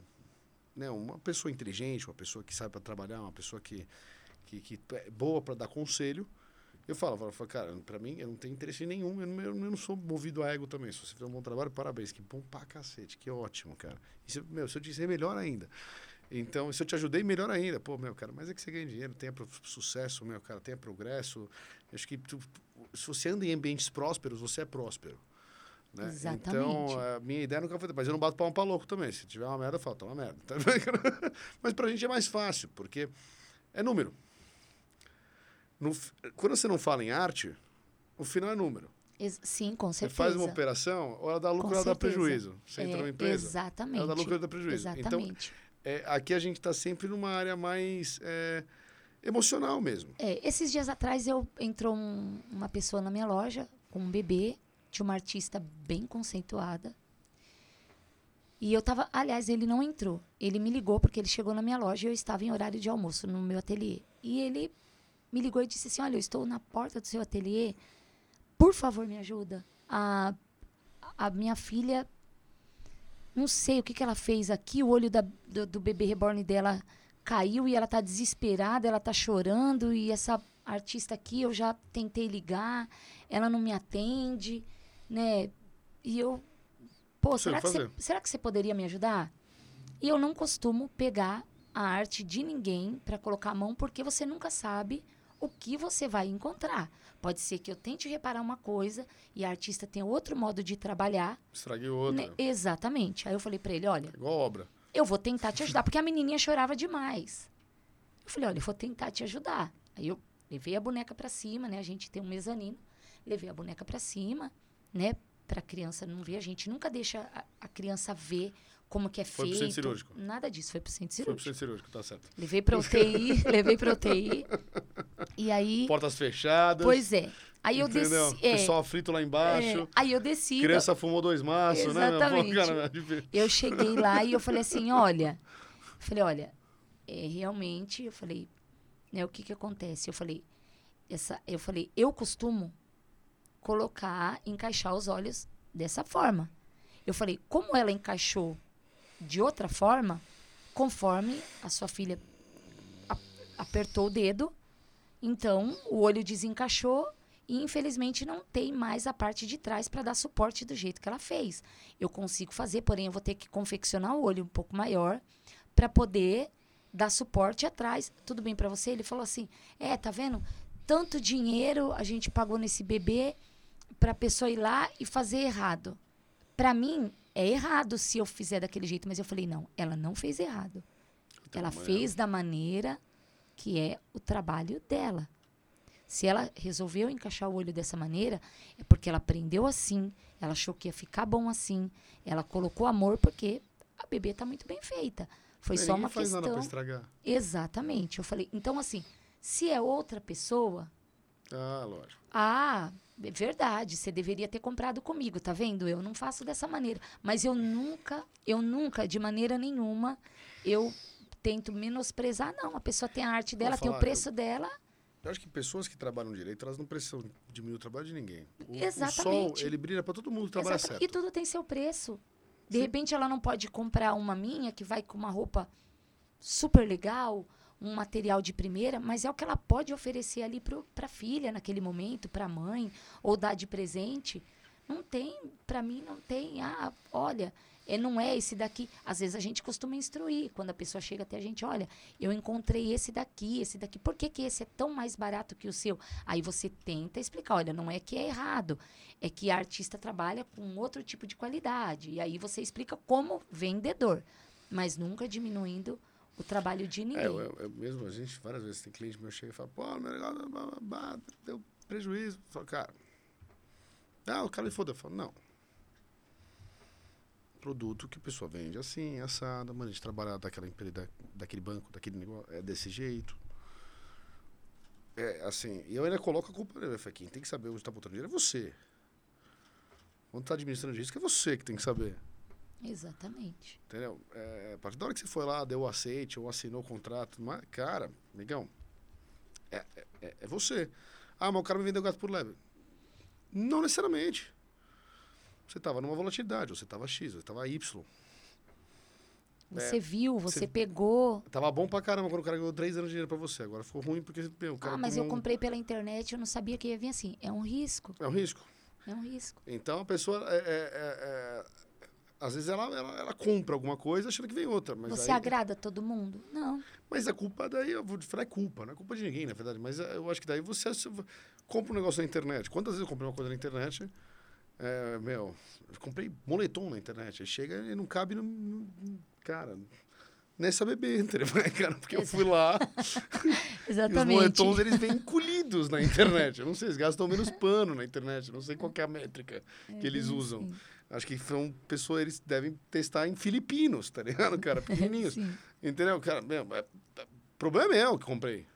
né, uma pessoa inteligente, uma pessoa que sabe para trabalhar, uma pessoa que, que, que é boa para dar conselho. Eu falo, falo, falo cara, para mim, eu não tenho interesse nenhum, eu não, eu não sou movido a ego também. Se você fizer um bom trabalho, parabéns, que bom pra cacete, que ótimo, cara. E se, meu, se eu disser, melhor ainda. Então, se eu te ajudei, melhor ainda. Pô, meu, cara, mas é que você ganha dinheiro, tenha sucesso, meu, cara, tenha progresso. Eu acho que tu, se você anda em ambientes prósperos, você é próspero. Né? Exatamente. Então, a minha ideia nunca foi... Mas eu não bato palma pra louco também. Se tiver uma merda, eu falo, tá uma merda. Mas pra gente é mais fácil, porque é número. No, quando você não fala em arte, o final é número. Sim, com certeza. Você faz uma operação, ou ela dá lucro, ela dá prejuízo. Você é, entra numa empresa, exatamente. Ela dá lucro, ela dá prejuízo. Exatamente. Então, é, aqui a gente está sempre numa área mais é, emocional mesmo. É, esses dias atrás eu, entrou um, uma pessoa na minha loja com um bebê de uma artista bem conceituada. E eu estava... Aliás, ele não entrou. Ele me ligou porque ele chegou na minha loja e eu estava em horário de almoço no meu ateliê. E ele me ligou e disse assim, olha, eu estou na porta do seu ateliê. Por favor, me ajuda. A, a minha filha... Não sei o que, que ela fez aqui. O olho da, do, do bebê reborn dela caiu e ela tá desesperada, ela tá chorando, e essa artista aqui eu já tentei ligar, ela não me atende, né? E eu, pô, será que, você, será que você poderia me ajudar? E eu não costumo pegar a arte de ninguém para colocar a mão, porque você nunca sabe o que você vai encontrar. Pode ser que eu tente reparar uma coisa e a artista tenha outro modo de trabalhar. Estraguei outra. Né? Exatamente. Aí eu falei para ele, olha... É igual obra. Eu vou tentar te ajudar, porque a menininha chorava demais. Eu falei, olha, eu vou tentar te ajudar. Aí eu levei a boneca para cima, né? A gente tem um mezanino. Levei a boneca para cima, né? Para a criança não ver. A gente nunca deixa a, a criança ver como que é foi feito. Foi pro centro cirúrgico. Nada disso, foi pro centro cirúrgico. Foi pro centro cirúrgico, tá certo. Levei pra U T I, levei pra U T I. E aí... Portas fechadas. Pois é. Aí eu desci... É, pessoal frito lá embaixo. É, aí eu desci. Criança fumou dois maços, exatamente, né? Exatamente. Eu cheguei lá e eu falei assim, olha... Eu falei, olha, é, realmente, eu falei, né, o que que acontece? Eu falei, essa, eu falei, eu costumo colocar, encaixar os olhos dessa forma. Eu falei, como ela encaixou de outra forma, conforme a sua filha a- apertou o dedo, então o olho desencaixou e, infelizmente, não tem mais a parte de trás para dar suporte do jeito que ela fez. Eu consigo fazer, porém, eu vou ter que confeccionar o olho um pouco maior para poder dar suporte atrás. Tudo bem para você? Ele falou assim, é, tá vendo? Tanto dinheiro a gente pagou nesse bebê para a pessoa ir lá e fazer errado. Para mim... É errado se eu fizer daquele jeito. Mas eu falei, não, ela não fez errado. Então, ela fez da maneira que é o trabalho dela. Se ela resolveu encaixar o olho dessa maneira, é porque ela aprendeu assim, ela achou que ia ficar bom assim, ela colocou amor porque a bebê está muito bem feita. Foi só uma questão... Ninguém faz nada pra estragar. Exatamente. Eu falei, então assim, se é outra pessoa... Ah, lógico. Ah... É verdade, você deveria ter comprado comigo, tá vendo? Eu não faço dessa maneira. Mas eu nunca, eu nunca, de maneira nenhuma, eu tento menosprezar, não. A pessoa tem a arte dela, falar, tem o preço eu, dela. Eu acho que pessoas que trabalham direito, elas não precisam diminuir o trabalho de ninguém. O, Exatamente. O sol, ele brilha para todo mundo trabalhar certo. E tudo tem seu preço. De Sim. repente, ela não pode comprar uma minha, que vai com uma roupa super legal, um material de primeira, mas é o que ela pode oferecer ali para a filha naquele momento, para a mãe, ou dar de presente. Não tem, para mim não tem, ah, olha, é, não é esse daqui. Às vezes a gente costuma instruir, quando a pessoa chega até a gente, olha, eu encontrei esse daqui, esse daqui, por que que esse é tão mais barato que o seu? Aí você tenta explicar, olha, não é que é errado, é que a artista trabalha com outro tipo de qualidade. E aí você explica como vendedor, mas nunca diminuindo o trabalho de ninguém. É, eu, eu mesmo, a gente várias vezes tem cliente meu chega e fala, pô, meu negócio blá, blá, blá, deu prejuízo. Eu falo, cara, ah, o cara me foda. Eu falo, não. Produto que a pessoa vende assim, assado, mano, a gente trabalha daquela empresa, da, daquele banco, daquele negócio, é desse jeito. É, assim, e eu ainda coloco a culpa nele. Eu falo, quem tem que saber onde tá botando dinheiro é você. Onde tá administrando risco é você que tem que saber. Exatamente. Entendeu? É, a partir da hora que você foi lá, deu o aceite ou assinou o contrato, mas, cara, amigão, é, é, é você. Ah, mas o cara me vendeu gato por lebre. Não necessariamente. Você estava numa volatilidade, ou você estava X, ou você estava Y. Você é, viu, você, você pegou. Tava bom pra caramba quando o cara ganhou três anos de dinheiro pra você. Agora ficou ruim porque meu, o cara. Ah, mas eu um... comprei pela internet, eu não sabia que ia vir assim. É um risco. É um risco. É um risco. Então a pessoa. É, é, é, Às vezes ela, ela, ela compra alguma coisa achando que vem outra. Mas você aí... agrada todo mundo? Não. Mas a culpa daí, eu vou falar, é culpa. Não é culpa de ninguém, na verdade. Mas eu acho que daí você, você compra um negócio na internet. Quantas vezes eu comprei uma coisa na internet? É, meu, eu comprei moletom na internet. Aí chega e não cabe no... no cara, nessa bebê, entendeu? Cara, porque Exato. Eu fui lá... Exatamente. E os moletons, eles vêm encolhidos na internet. Eu não sei, eles gastam menos pano na internet. Eu não sei qual que é a métrica é, que eles usam. Sim. Acho que são pessoas, eles devem testar em filipinos, tá ligado, cara? Pequenininhos. Entendeu? Cara, mesmo, é, problema é eu que comprei.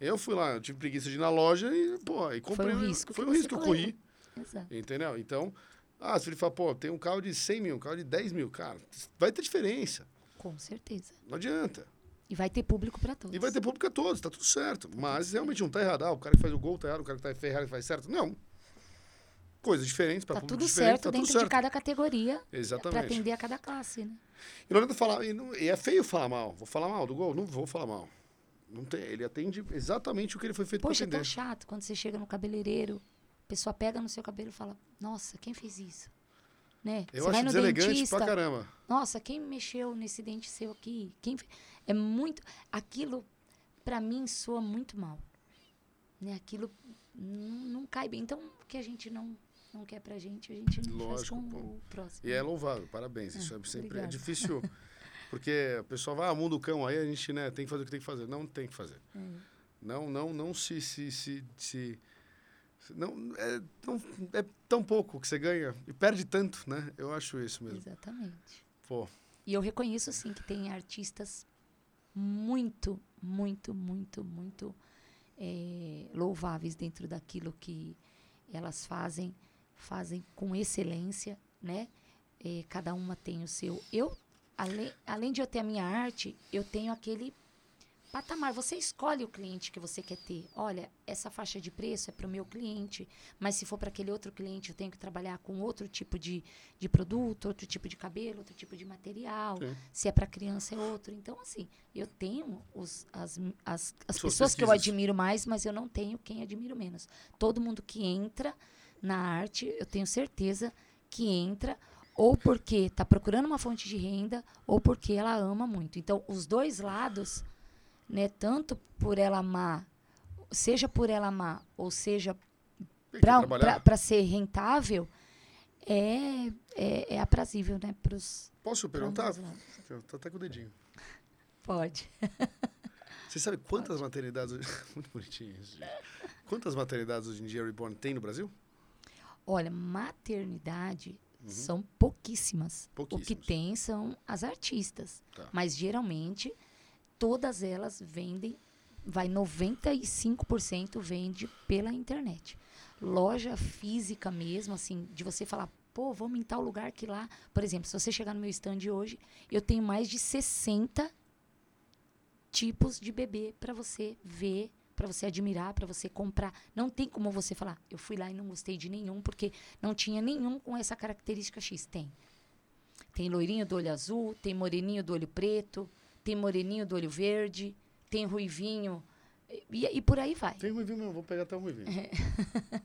Eu fui lá, eu tive preguiça de ir na loja e, pô, e comprei. Foi um risco, foi um risco que eu corri. Exato. Entendeu? Então, ah, se ele falar, pô, tem um carro de cem mil, um carro de dez mil, cara, vai ter diferença. Com certeza. Não adianta. E vai ter público pra todos. E vai ter público pra todos, tá tudo certo. Mas realmente não tá errado. Ah, o cara que faz o gol tá errado, o cara que tá em Ferrari faz certo. Não. coisas diferentes para tá públicos diferentes. Está tudo certo dentro certo. de cada categoria. Exatamente. Para atender a cada classe, né? E não adianta falar, e, não, e é feio falar mal. Vou falar mal do Gol? Não vou falar mal. Não tem, ele atende exatamente o que ele foi feito para atender. Poxa, é tão chato quando você chega no cabeleireiro, a pessoa pega no seu cabelo e fala, nossa, quem fez isso? Né? Eu você acho deselegante pra caramba. Nossa, quem mexeu nesse dente seu aqui? Quem... É muito... Aquilo, pra mim, soa muito mal. Né? Aquilo não, não cai bem. Então, o que a gente não, não quer pra gente, a gente não Lógico, faz com pô. o próximo. E é louvável, parabéns. Isso é, sempre é difíil... Porque o pessoal vai, ah, mundo cão, aí a gente né, tem que fazer o que tem que fazer. Não tem que fazer. Uhum. Não, não, não se... se, se, se não, é, tão, é tão pouco que você ganha e perde tanto, né? Eu acho isso mesmo. Exatamente. Pô. E eu reconheço, sim, que tem artistas muito, muito, muito, muito é, louváveis dentro daquilo que elas fazem, fazem com excelência, né? É, cada uma tem o seu... Eu Além, além de eu ter a minha arte, eu tenho aquele patamar. Você escolhe o cliente que você quer ter. Olha, essa faixa de preço é para o meu cliente, mas se for para aquele outro cliente, eu tenho que trabalhar com outro tipo de, de produto, outro tipo de cabelo, outro tipo de material. Sim. Se é para criança, é outro. Então, assim, eu tenho os, as, as, as pessoas pesquisas. que eu admiro mais, mas eu não tenho quem admiro menos. Todo mundo que entra na arte, eu tenho certeza que entra... ou porque está procurando uma fonte de renda, ou porque ela ama muito. Então, os dois lados, né, tanto por ela amar, seja por ela amar, ou seja, para ser rentável, é, é, é aprazível, né, para os... Posso perguntar? Estou até com o dedinho. Pode. Você sabe quantas Pode. maternidades... Muito bonitinho isso. Quantas maternidades hoje em dia Reborn tem no Brasil? Olha, maternidade... Uhum. São pouquíssimas. pouquíssimas. O que tem são as artistas. Tá. Mas, geralmente, todas elas vendem, vai noventa e cinco por cento vende pela internet. Loja física mesmo, assim, de você falar, pô, vamos em tal lugar que lá... Por exemplo, se você chegar no meu stand hoje, eu tenho mais de sessenta tipos de bebê para você ver, para você admirar, para você comprar. Não tem como você falar, eu fui lá e não gostei de nenhum, porque não tinha nenhum com essa característica X. Tem. Tem loirinho do olho azul, tem moreninho do olho preto, tem moreninho do olho verde, tem ruivinho, e, e por aí vai. Tem ruivinho mesmo, vou pegar até o ruivinho. É.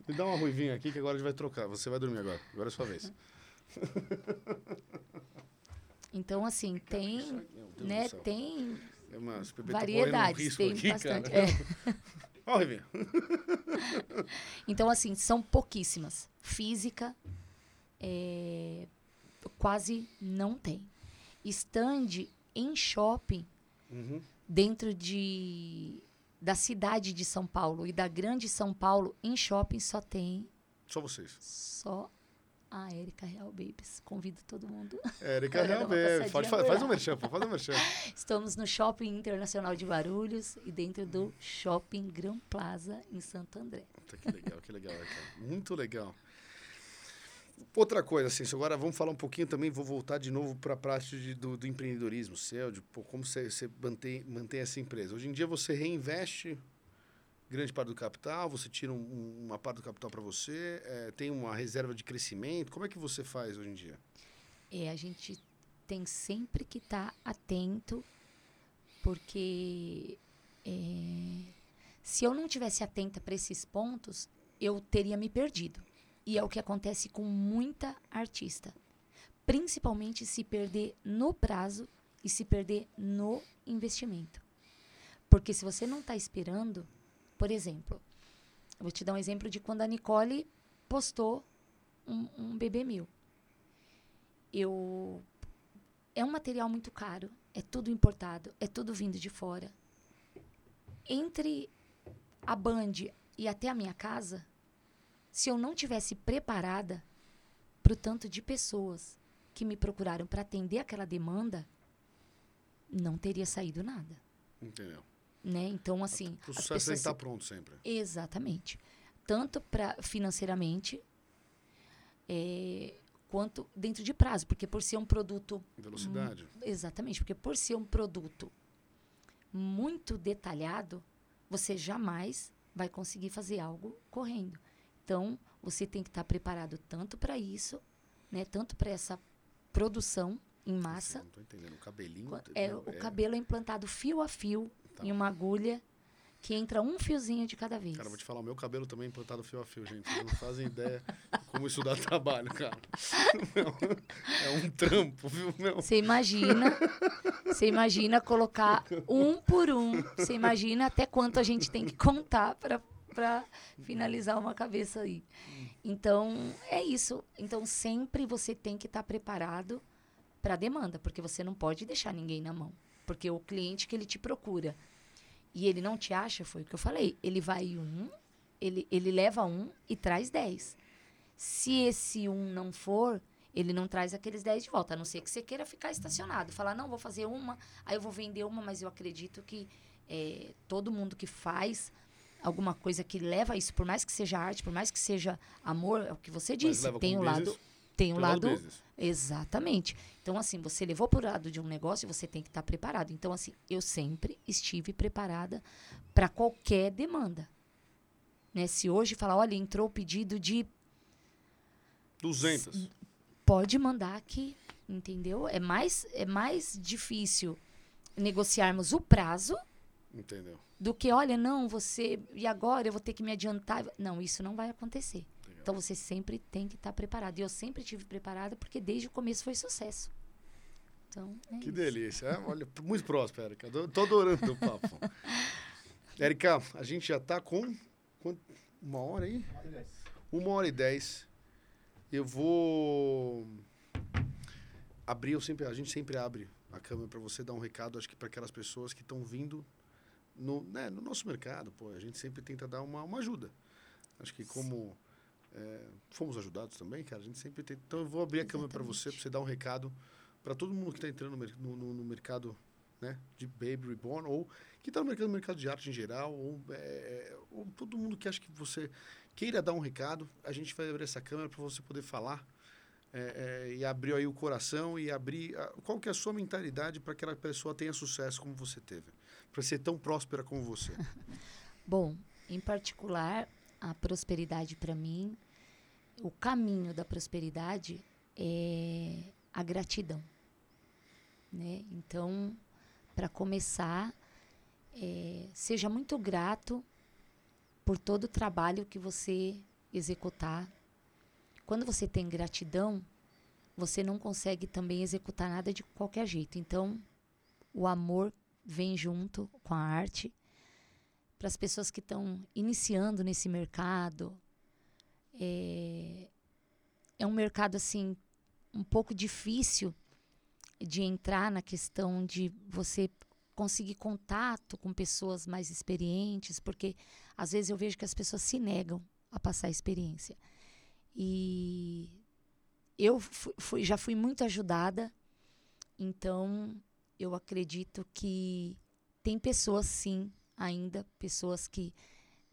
Me dá uma ruivinha aqui, que agora a gente vai trocar. Você vai dormir agora, agora é a sua vez. Então, assim, tem... Deus né, tem... Mas, variedades, tem aqui, bastante. É. Olha, então, assim, são pouquíssimas. Física, é, quase não tem. Stand em shopping, uhum. dentro de, da cidade de São Paulo e da grande São Paulo, em shopping só tem... Só vocês. Só a Érica Real Babies. Convido todo mundo. Érica Real Babies. Faz, faz um merchan, faz um merchan. Estamos no Shopping Internacional de Guarulhos e dentro do Shopping Gran Plaza, em Santo André. Que legal, que legal, Érica. Muito legal. Outra coisa, assim, agora vamos falar um pouquinho também, vou voltar de novo para a parte de, do, do empreendedorismo seu, de pô, como você, você mantém, mantém essa empresa. Hoje em dia você reinveste... grande parte do capital, você tira um, uma parte do capital para você, é, tem uma reserva de crescimento. Como é que você faz hoje em dia? É, a gente tem sempre que estar tá atento, porque é, se eu não tivesse atenta para esses pontos, eu teria me perdido. E é o que acontece com muita artista. Principalmente se perder no prazo e se perder no investimento. Porque se você não está esperando... Por exemplo, eu vou te dar um exemplo de quando a Nicole postou um, um bebê meu. Eu, é um material muito caro, é tudo importado, é tudo vindo de fora. Entre a Band e até a minha casa, se eu não tivesse preparada para o tanto de pessoas que me procuraram para atender aquela demanda, não teria saído nada. Entendeu? Né? Então, assim... O sucesso pessoas... está pronto sempre. Exatamente. Tanto pra, financeiramente, é, quanto dentro de prazo. Porque por ser um produto... Velocidade. Hum, exatamente. Porque por ser um produto muito detalhado, você jamais vai conseguir fazer algo correndo. Então, você tem que estar preparado tanto para isso, né, tanto para essa produção em massa. Não estou entendendo. O cabelinho... É, não, o é... cabelo é implantado fio a fio, tá, em uma agulha, que entra um fiozinho de cada vez. Cara, vou te falar, o meu cabelo também é implantado fio a fio, gente. Vocês não fazem ideia como isso dá trabalho, cara. É um trampo, viu? Você imagina, você imagina colocar um por um. Você imagina até quanto a gente tem que contar para para finalizar uma cabeça aí. Então, é isso. Então, sempre você tem que estar preparado para a demanda, porque você não pode deixar ninguém na mão. Porque o cliente que ele te procura e ele não te acha, foi o que eu falei, ele vai um, ele, ele leva um e traz dez. Se esse um não for, ele não traz aqueles dez de volta, a não ser que você queira ficar estacionado, falar, não, vou fazer uma, aí eu vou vender uma, mas eu acredito que é, todo mundo que faz alguma coisa que leva a isso, por mais que seja arte, por mais que seja amor, é o que você disse, tem o lado... Tem um lado... Business. Exatamente. Então, assim, você levou para o lado de um negócio, você tem que estar preparado. Então, assim, eu sempre estive preparada para qualquer demanda. Né? Se hoje falar, olha, entrou o pedido de... duzentos. Pode mandar aqui, entendeu? É mais, é mais difícil negociarmos o prazo... Entendeu. Do que, olha, não, você... E agora eu vou ter que me adiantar? Não, isso não vai acontecer. Então, você sempre tem que estar preparado. E eu sempre estive preparada, porque desde o começo foi sucesso. Então, é que isso. Delícia. É? Olha, muito próximo, Érica. Estou adorando o papo. Érica, a gente já está com... Quanto? Uma hora aí? Uma hora e dez. Uma hora e dez. Eu vou... Abrir, eu sempre, a gente sempre abre a câmera para você dar um recado, acho que para aquelas pessoas que estão vindo no, né, no nosso mercado. Pô, a gente sempre tenta dar uma, uma ajuda. Acho que como... É, fomos ajudados também, cara, a gente sempre tem... Então eu vou abrir a câmera para você, para você dar um recado para todo mundo que está entrando no, no, no mercado, né, de Baby Reborn, ou que está no mercado, no mercado de arte em geral, ou, é, ou todo mundo que acha que você queira dar um recado. A gente vai abrir essa câmera para você poder falar, é, é, e abrir aí o coração e abrir a, qual que é a sua mentalidade para que aquela pessoa tenha sucesso como você teve, para ser tão próspera como você. Bom, em particular, a prosperidade para mim, o caminho da prosperidade é a gratidão, né? Então, para começar, é, seja muito grato por todo o trabalho que você executar. Quando você tem gratidão, você não consegue também executar nada de qualquer jeito. Então, o amor vem junto com a arte. Para as pessoas que estão iniciando nesse mercado, É, é um mercado, assim, um pouco difícil de entrar na questão de você conseguir contato com pessoas mais experientes, porque às vezes eu vejo que as pessoas se negam a passar a experiência. E eu fui, fui, já fui muito ajudada, então eu acredito que tem pessoas, sim, ainda, pessoas que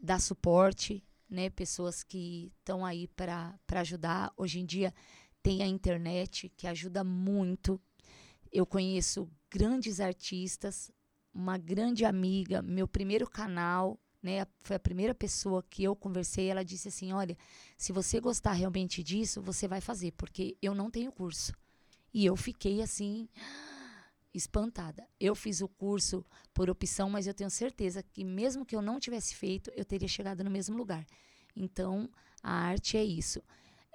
dão suporte, né, pessoas que estão aí para ajudar. Hoje em dia tem a internet, que ajuda muito. Eu conheço grandes artistas, uma grande amiga, meu primeiro canal, né, foi a primeira pessoa que eu conversei, ela disse assim, olha, se você gostar realmente disso, você vai fazer, porque eu não tenho curso. E eu fiquei assim, espantada. Eu fiz o curso por opção, mas eu tenho certeza que mesmo que eu não tivesse feito, eu teria chegado no mesmo lugar. Então, a arte é isso.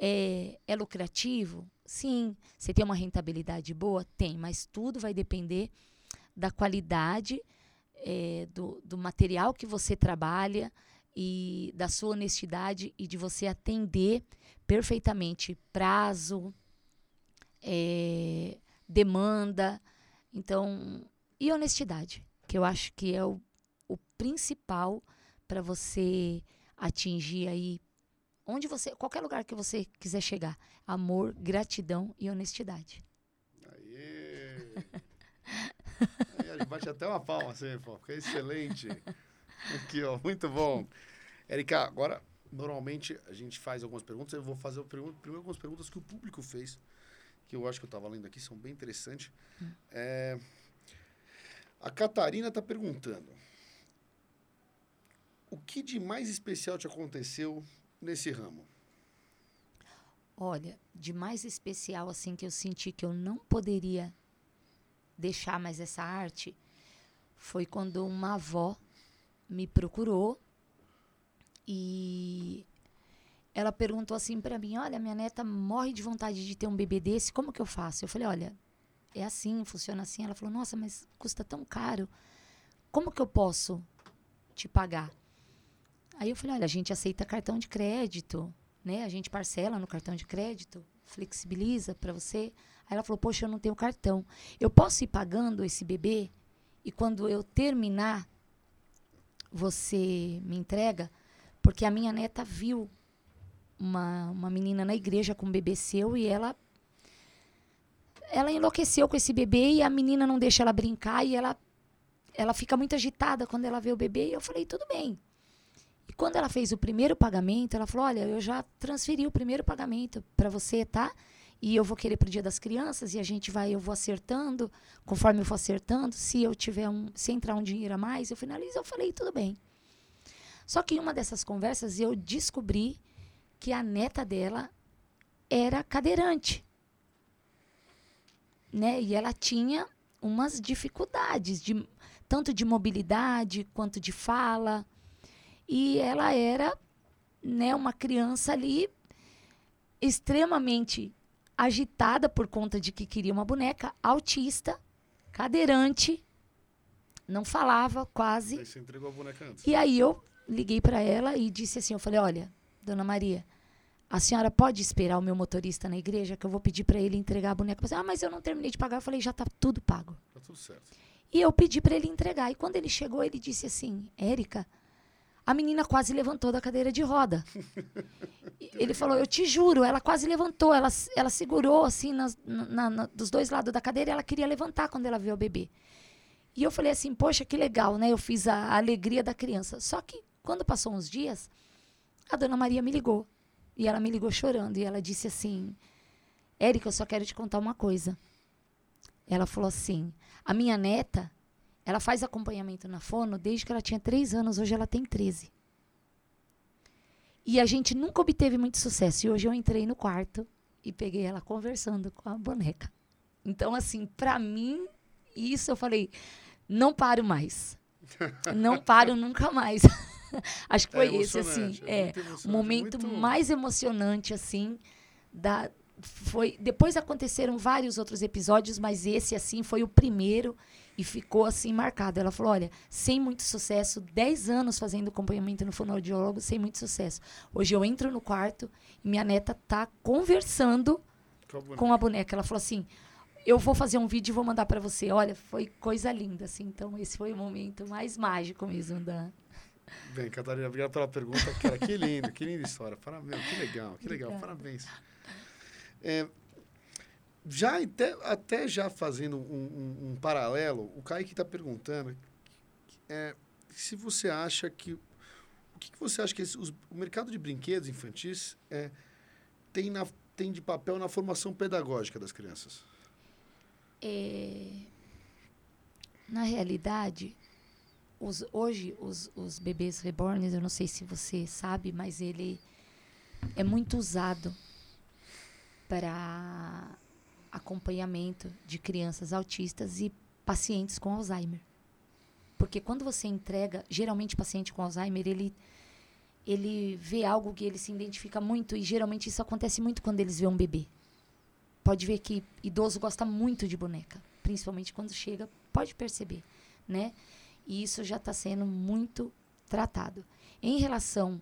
É, é lucrativo? Sim. Você tem uma rentabilidade boa? Tem, mas tudo vai depender da qualidade, é, do, do material que você trabalha e da sua honestidade e de você atender perfeitamente prazo, é, demanda. Então, e honestidade, que eu acho que é o, o principal para você atingir aí, onde você, qualquer lugar que você quiser chegar. Amor, gratidão e honestidade. Aê! Aí a gente bate até uma palma, assim, pô, porque é excelente. Aqui, ó, muito bom. Érica, agora, normalmente a gente faz algumas perguntas, eu vou fazer primeiro algumas perguntas que o público fez, que eu acho que eu estava lendo aqui, são bem interessantes. Hum. É, a Catarina está perguntando, o que de mais especial te aconteceu nesse ramo? Olha, de mais especial, assim, que eu senti que eu não poderia deixar mais essa arte, foi quando uma avó me procurou e ela perguntou assim para mim, olha, minha neta morre de vontade de ter um bebê desse, como que eu faço? Eu falei, olha, é assim, funciona assim. Ela falou, nossa, mas custa tão caro, como que eu posso te pagar? Aí eu falei, olha, a gente aceita cartão de crédito, né? A gente parcela no cartão de crédito, flexibiliza para você. Aí ela falou, poxa, eu não tenho cartão. Eu posso ir pagando esse bebê e quando eu terminar, você me entrega? Porque a minha neta viu uma, uma menina na igreja com um bebê seu e ela, ela enlouqueceu com esse bebê e a menina não deixa ela brincar e ela, ela fica muito agitada quando ela vê o bebê. E eu falei, tudo bem. E quando ela fez o primeiro pagamento, ela falou, olha, eu já transferi o primeiro pagamento para você, tá? E eu vou querer para o Dia das Crianças e a gente vai, eu vou acertando, conforme eu for acertando, se eu tiver um, se entrar um dinheiro a mais, eu finalizo. Eu falei, tudo bem. Só que em uma dessas conversas eu descobri que a neta dela era cadeirante, né? E ela tinha umas dificuldades, de, tanto de mobilidade quanto de fala. E ela era, né, uma criança ali extremamente agitada por conta de que queria uma boneca, autista, cadeirante, não falava quase. Aí você entregou a boneca antes. E aí eu liguei para ela e disse assim, eu falei, olha, dona Maria, a senhora pode esperar o meu motorista na igreja que eu vou pedir para ele entregar a boneca? Ah, mas eu não terminei de pagar. Eu falei, já está tudo pago. Está tudo certo. E eu pedi para ele entregar. E quando ele chegou, ele disse assim, Érica, a menina quase levantou da cadeira de roda. Ele falou, eu te juro, ela quase levantou, ela, ela segurou assim na, na, na, dos dois lados da cadeira e ela queria levantar quando ela viu o bebê. E eu falei assim, poxa, que legal, né? Eu fiz a, a alegria da criança. Só que quando passou uns dias, a dona Maria me ligou. E ela me ligou chorando e ela disse assim, Érica, eu só quero te contar uma coisa. Ela falou assim, a minha neta, ela faz acompanhamento na fono desde que ela tinha três anos, hoje ela tem treze. E a gente nunca obteve muito sucesso. E hoje eu entrei no quarto e peguei ela conversando com a boneca. Então, assim, para mim, isso eu falei, não paro mais. Não paro nunca mais. Acho que foi é esse, assim, é, é o momento muito... mais emocionante, assim, da... Foi, depois aconteceram vários outros episódios, mas esse, assim, foi o primeiro e ficou, assim, marcado. Ela falou, olha, sem muito sucesso, dez anos fazendo acompanhamento no fonoaudiólogo, sem muito sucesso. Hoje eu entro no quarto e minha neta tá conversando com a boneca. Com a boneca. Ela falou assim, eu vou fazer um vídeo e vou mandar para você. Olha, foi coisa linda, assim. Então, esse foi o momento mais mágico mesmo da... Bem, Catarina, obrigado pela pergunta. Cara, que lindo, que linda história. Parabéns, que legal, que legal. Obrigada. Parabéns. É, já até, até já fazendo um, um, um paralelo, o Kaique está perguntando é, se você acha que... O que, que você acha que esse, os, o mercado de brinquedos infantis é, tem, na, tem de papel na formação pedagógica das crianças? É, na realidade, os, hoje os, os bebês reborn, eu não sei se você sabe, mas ele é muito usado para acompanhamento de crianças autistas e pacientes com Alzheimer. Porque quando você entrega, geralmente paciente com Alzheimer, ele, ele vê algo que ele se identifica muito e geralmente isso acontece muito quando eles vêem um bebê. Pode ver que idoso gosta muito de boneca, principalmente quando chega, pode perceber, né? E isso já está sendo muito tratado. Em relação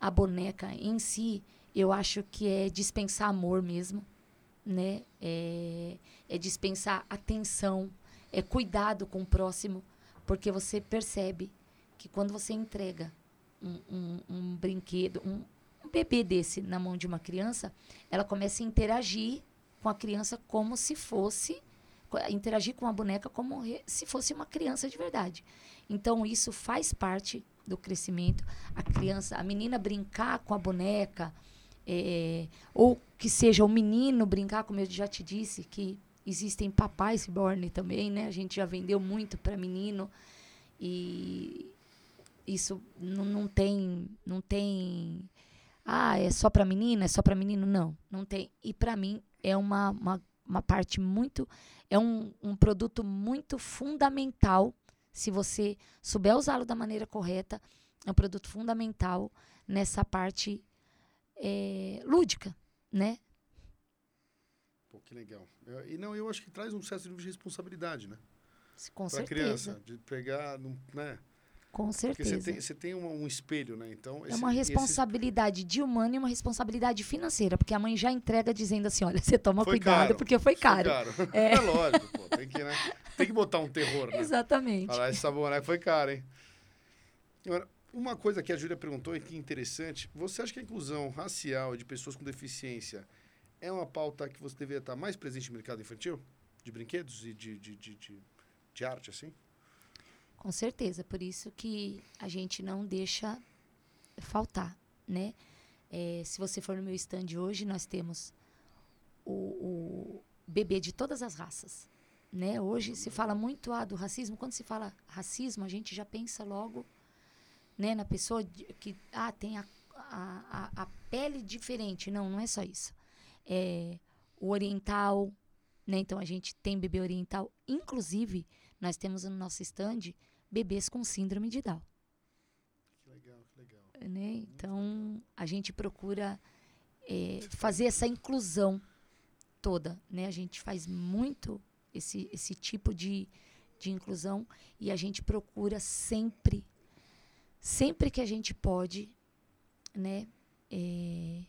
à boneca em si, eu acho que é dispensar amor mesmo, né? É, é dispensar atenção, é cuidado com o próximo, porque você percebe que quando você entrega um, um, um brinquedo, um, um bebê desse na mão de uma criança, ela começa a interagir com a criança como se fosse, interagir com a boneca como se fosse uma criança de verdade. Então, isso faz parte do crescimento. A criança, a menina brincar com a boneca... É, ou que seja o menino brincar, como eu já te disse, que existem papais reborn também, né? A gente já vendeu muito para menino e isso não, não tem, não tem ah, é só para menina, é só para menino, não, não tem. E para mim é uma, uma, uma parte muito, é um, um produto muito fundamental, se você souber usá-lo da maneira correta, é um produto fundamental nessa parte é, lúdica, né? Pô, que legal. Eu, e não, eu acho que traz um certo nível de responsabilidade, né? Com certeza. Para a criança, de pegar, né? Com certeza. Porque você tem, você tem um, um espelho, né? Então, esse, é uma responsabilidade esse... de humano e uma responsabilidade financeira, porque a mãe já entrega dizendo assim, olha, você toma foi cuidado, caro, porque foi caro. Foi caro. É. É lógico, pô. Tem que, né? Tem que botar um terror, né? Exatamente. Falar, esse saboneco foi caro, hein? Agora, uma coisa que a Júlia perguntou e que é interessante, você acha que a inclusão racial de pessoas com deficiência é uma pauta que você deveria estar mais presente no mercado infantil? De brinquedos e de, de, de, de, de arte, assim? Com certeza, por isso que a gente não deixa faltar, né? É, se você for no meu stand hoje, nós temos o, o bebê de todas as raças, né? Hoje se fala muito ah, do racismo, quando se fala racismo, a gente já pensa logo, né, na pessoa que ah, tem a, a, a pele diferente. Não, não é só isso. É, o oriental, né? Então a gente tem bebê oriental, inclusive nós temos no nosso stand... bebês com síndrome de Down. Que legal, que legal. Né? Então, legal. A gente procura é, fazer essa inclusão toda. Né? A gente faz muito esse, esse tipo de, de inclusão e a gente procura sempre, sempre que a gente pode, né, é,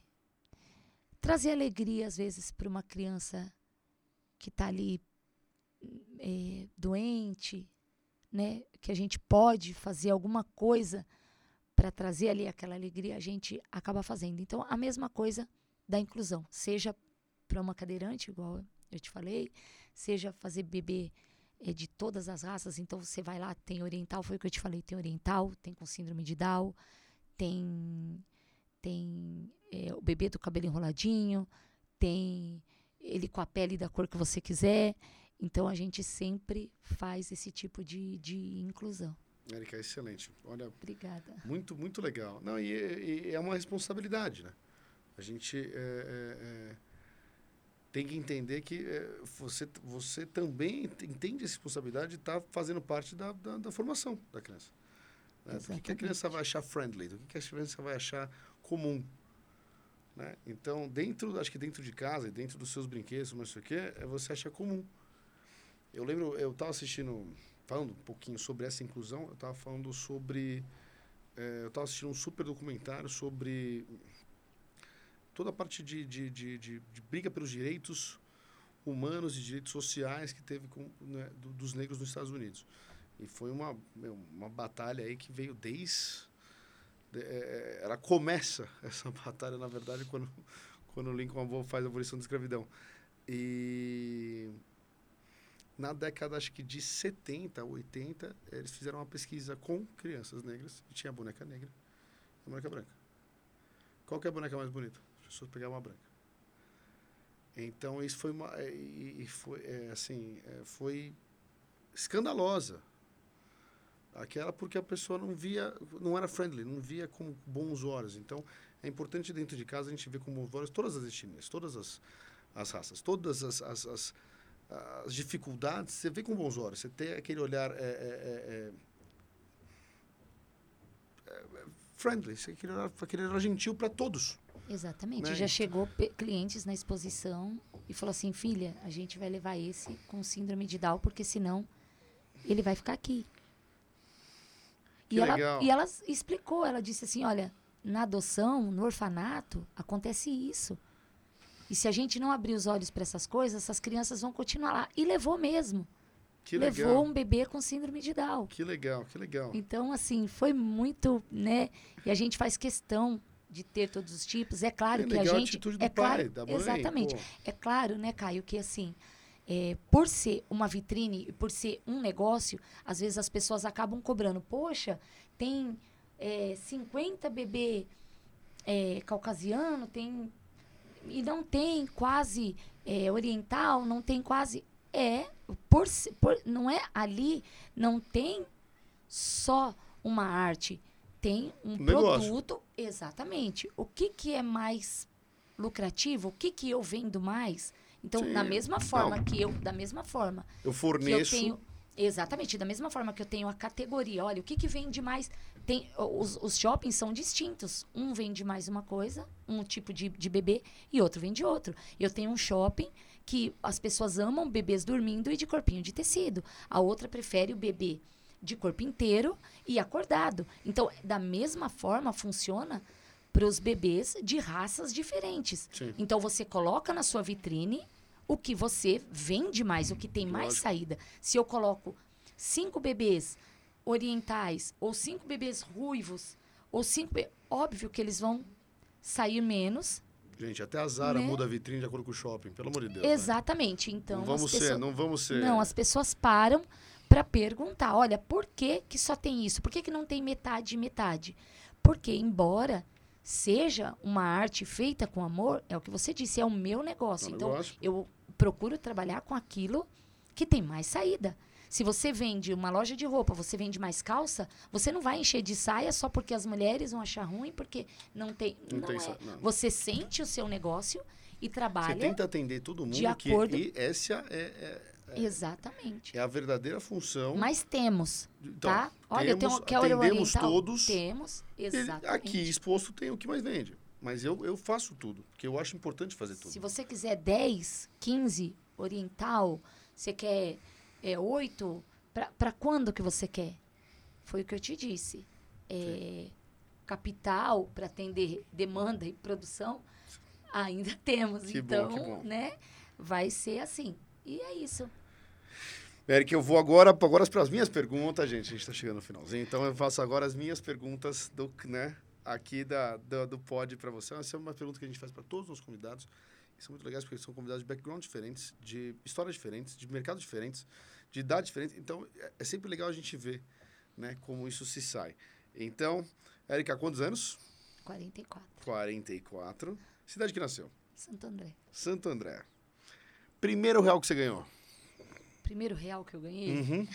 trazer alegria, às vezes, para uma criança que está ali é, doente, né, que a gente pode fazer alguma coisa para trazer ali aquela alegria, a gente acaba fazendo. Então, a mesma coisa da inclusão, seja para uma cadeirante, igual eu te falei, seja fazer bebê é, de todas as raças. Então, você vai lá, tem oriental, foi o que eu te falei, tem oriental, tem com síndrome de Down, tem, tem é, o bebê do cabelo enroladinho, tem ele com a pele da cor que você quiser. Então, a gente sempre faz esse tipo de, de inclusão. Érica, excelente. Olha, obrigada. Muito, muito legal. Não, e, e é uma responsabilidade, né? A gente é, é, é, tem que entender que é, você, você também entende essa responsabilidade e está fazendo parte da, da, da formação da criança. Né? Do que, que a criança vai achar friendly, do que, que a criança vai achar comum. Né? Então, dentro, acho que dentro de casa, dentro dos seus brinquedos, não sei o quê, você acha comum. Eu lembro, eu estava assistindo, falando um pouquinho sobre essa inclusão, eu estava falando sobre, é, eu estava assistindo um super documentário sobre toda a parte de, de, de, de, de briga pelos direitos humanos e direitos sociais que teve com, né, do, dos negros nos Estados Unidos. E foi uma, uma batalha aí que veio desde... De, é, ela começa essa batalha, na verdade, quando, quando Lincoln faz a abolição da escravidão. E... Na década, acho que de setenta, oitenta, eles fizeram uma pesquisa com crianças negras. E tinha a boneca negra e a boneca branca. Qual que é a boneca mais bonita? As pessoas pegavam a branca. Então, isso foi uma... E, e foi, é, assim, é, foi escandalosa. Aquela porque a pessoa não via... Não era friendly, não via com bons olhos. Então, é importante dentro de casa a gente ver com bons olhos todas as etnias, todas as, as raças, todas as... as, as as dificuldades, você vê com bons olhos, você tem aquele olhar é, é, é, é, friendly, aquele olhar, aquele olhar gentil para todos. Exatamente, né? Já chegou pe- clientes na exposição e falou assim, filha, a gente vai levar esse com síndrome de Down, porque senão ele vai ficar aqui. E ela, e ela explicou, ela disse assim, olha, na adoção, no orfanato, acontece isso. E se a gente não abrir os olhos para essas coisas, essas crianças vão continuar lá. E levou mesmo. Que legal. Levou um bebê com síndrome de Down. Que legal, que legal. Então, assim, foi muito, né? E a gente faz questão de ter todos os tipos. É claro que, que a gente... É legal a atitude do é pai, claro, da mãe. Exatamente. Pô. É claro, né, Caio, que assim, é, por ser uma vitrine, por ser um negócio, às vezes as pessoas acabam cobrando. Poxa, tem é, cinquenta bebê é, caucasiano, tem... E não tem quase é, oriental, não tem quase... É, por, por, não é ali, não tem só uma arte. Tem um, um produto, negócio. Exatamente. O que, que é mais lucrativo? O que, que eu vendo mais? Então, Sim. da mesma forma Não. que eu... Da mesma forma... Eu forneço... Eu tenho, exatamente. Da mesma forma que eu tenho a categoria. Olha, o que, que vende mais... Tem, os, os shoppings são distintos. Um vende mais uma coisa, um tipo de, de bebê, e outro vende outro. Eu tenho um shopping que as pessoas amam bebês dormindo e de corpinho de tecido. A outra prefere o bebê de corpo inteiro e acordado. Então, da mesma forma, funciona para os bebês de raças diferentes. Sim. Então, você coloca na sua vitrine o que você vende mais, o que tem mais Lógico. saída. Se eu coloco cinco bebês... orientais, ou cinco bebês ruivos, ou cinco bebês... Óbvio que eles vão sair menos. Gente, até a Zara né? muda a vitrine de acordo com o shopping, pelo amor de Deus. Exatamente. Né? Então, não vamos pessoas... ser, não vamos ser... Não, as pessoas param para perguntar, olha, por que que só tem isso? Por que que não tem metade e metade? Porque, embora seja uma arte feita com amor, é o que você disse, é o meu negócio. É o então, negócio. Eu procuro trabalhar com aquilo que tem mais saída. Se você vende uma loja de roupa, você vende mais calça, você não vai encher de saia só porque as mulheres vão achar ruim, porque não tem... Não, não tem é. Sa- não. Você sente o seu negócio e trabalha... Você tenta atender todo mundo, de acordo... que essa é... é, é Exatamente. É a verdadeira função... Mas temos, então, tá? Olha, temos, eu tenho, quero atendemos orientar, todos. Temos, exatamente. Aqui, exposto, tem o que mais vende. Mas eu, eu faço tudo, porque eu acho importante fazer tudo. Se você quiser dez, quinze, oriental, você quer... É oito, para quando que você quer? Foi o que eu te disse. É, capital para atender demanda e produção, ainda temos. Que então, bom, bom. né? Vai ser assim. E é isso. Érica, eu vou agora, agora para as minhas perguntas, gente. A gente está chegando no finalzinho. Então, eu faço agora as minhas perguntas do, né, aqui da, do, do Pod para você. Essa é uma pergunta que a gente faz para todos os convidados. São muito legais porque são convidados de background diferentes, de histórias diferentes, de mercados diferentes, de idade diferente. Então, é sempre legal a gente ver, né, como isso se sai. Então, Érica, quantos anos? quarenta e quatro. quarenta e quatro. Cidade que nasceu? Santo André. Santo André. Primeiro real que você ganhou? Primeiro real que eu ganhei? Uhum.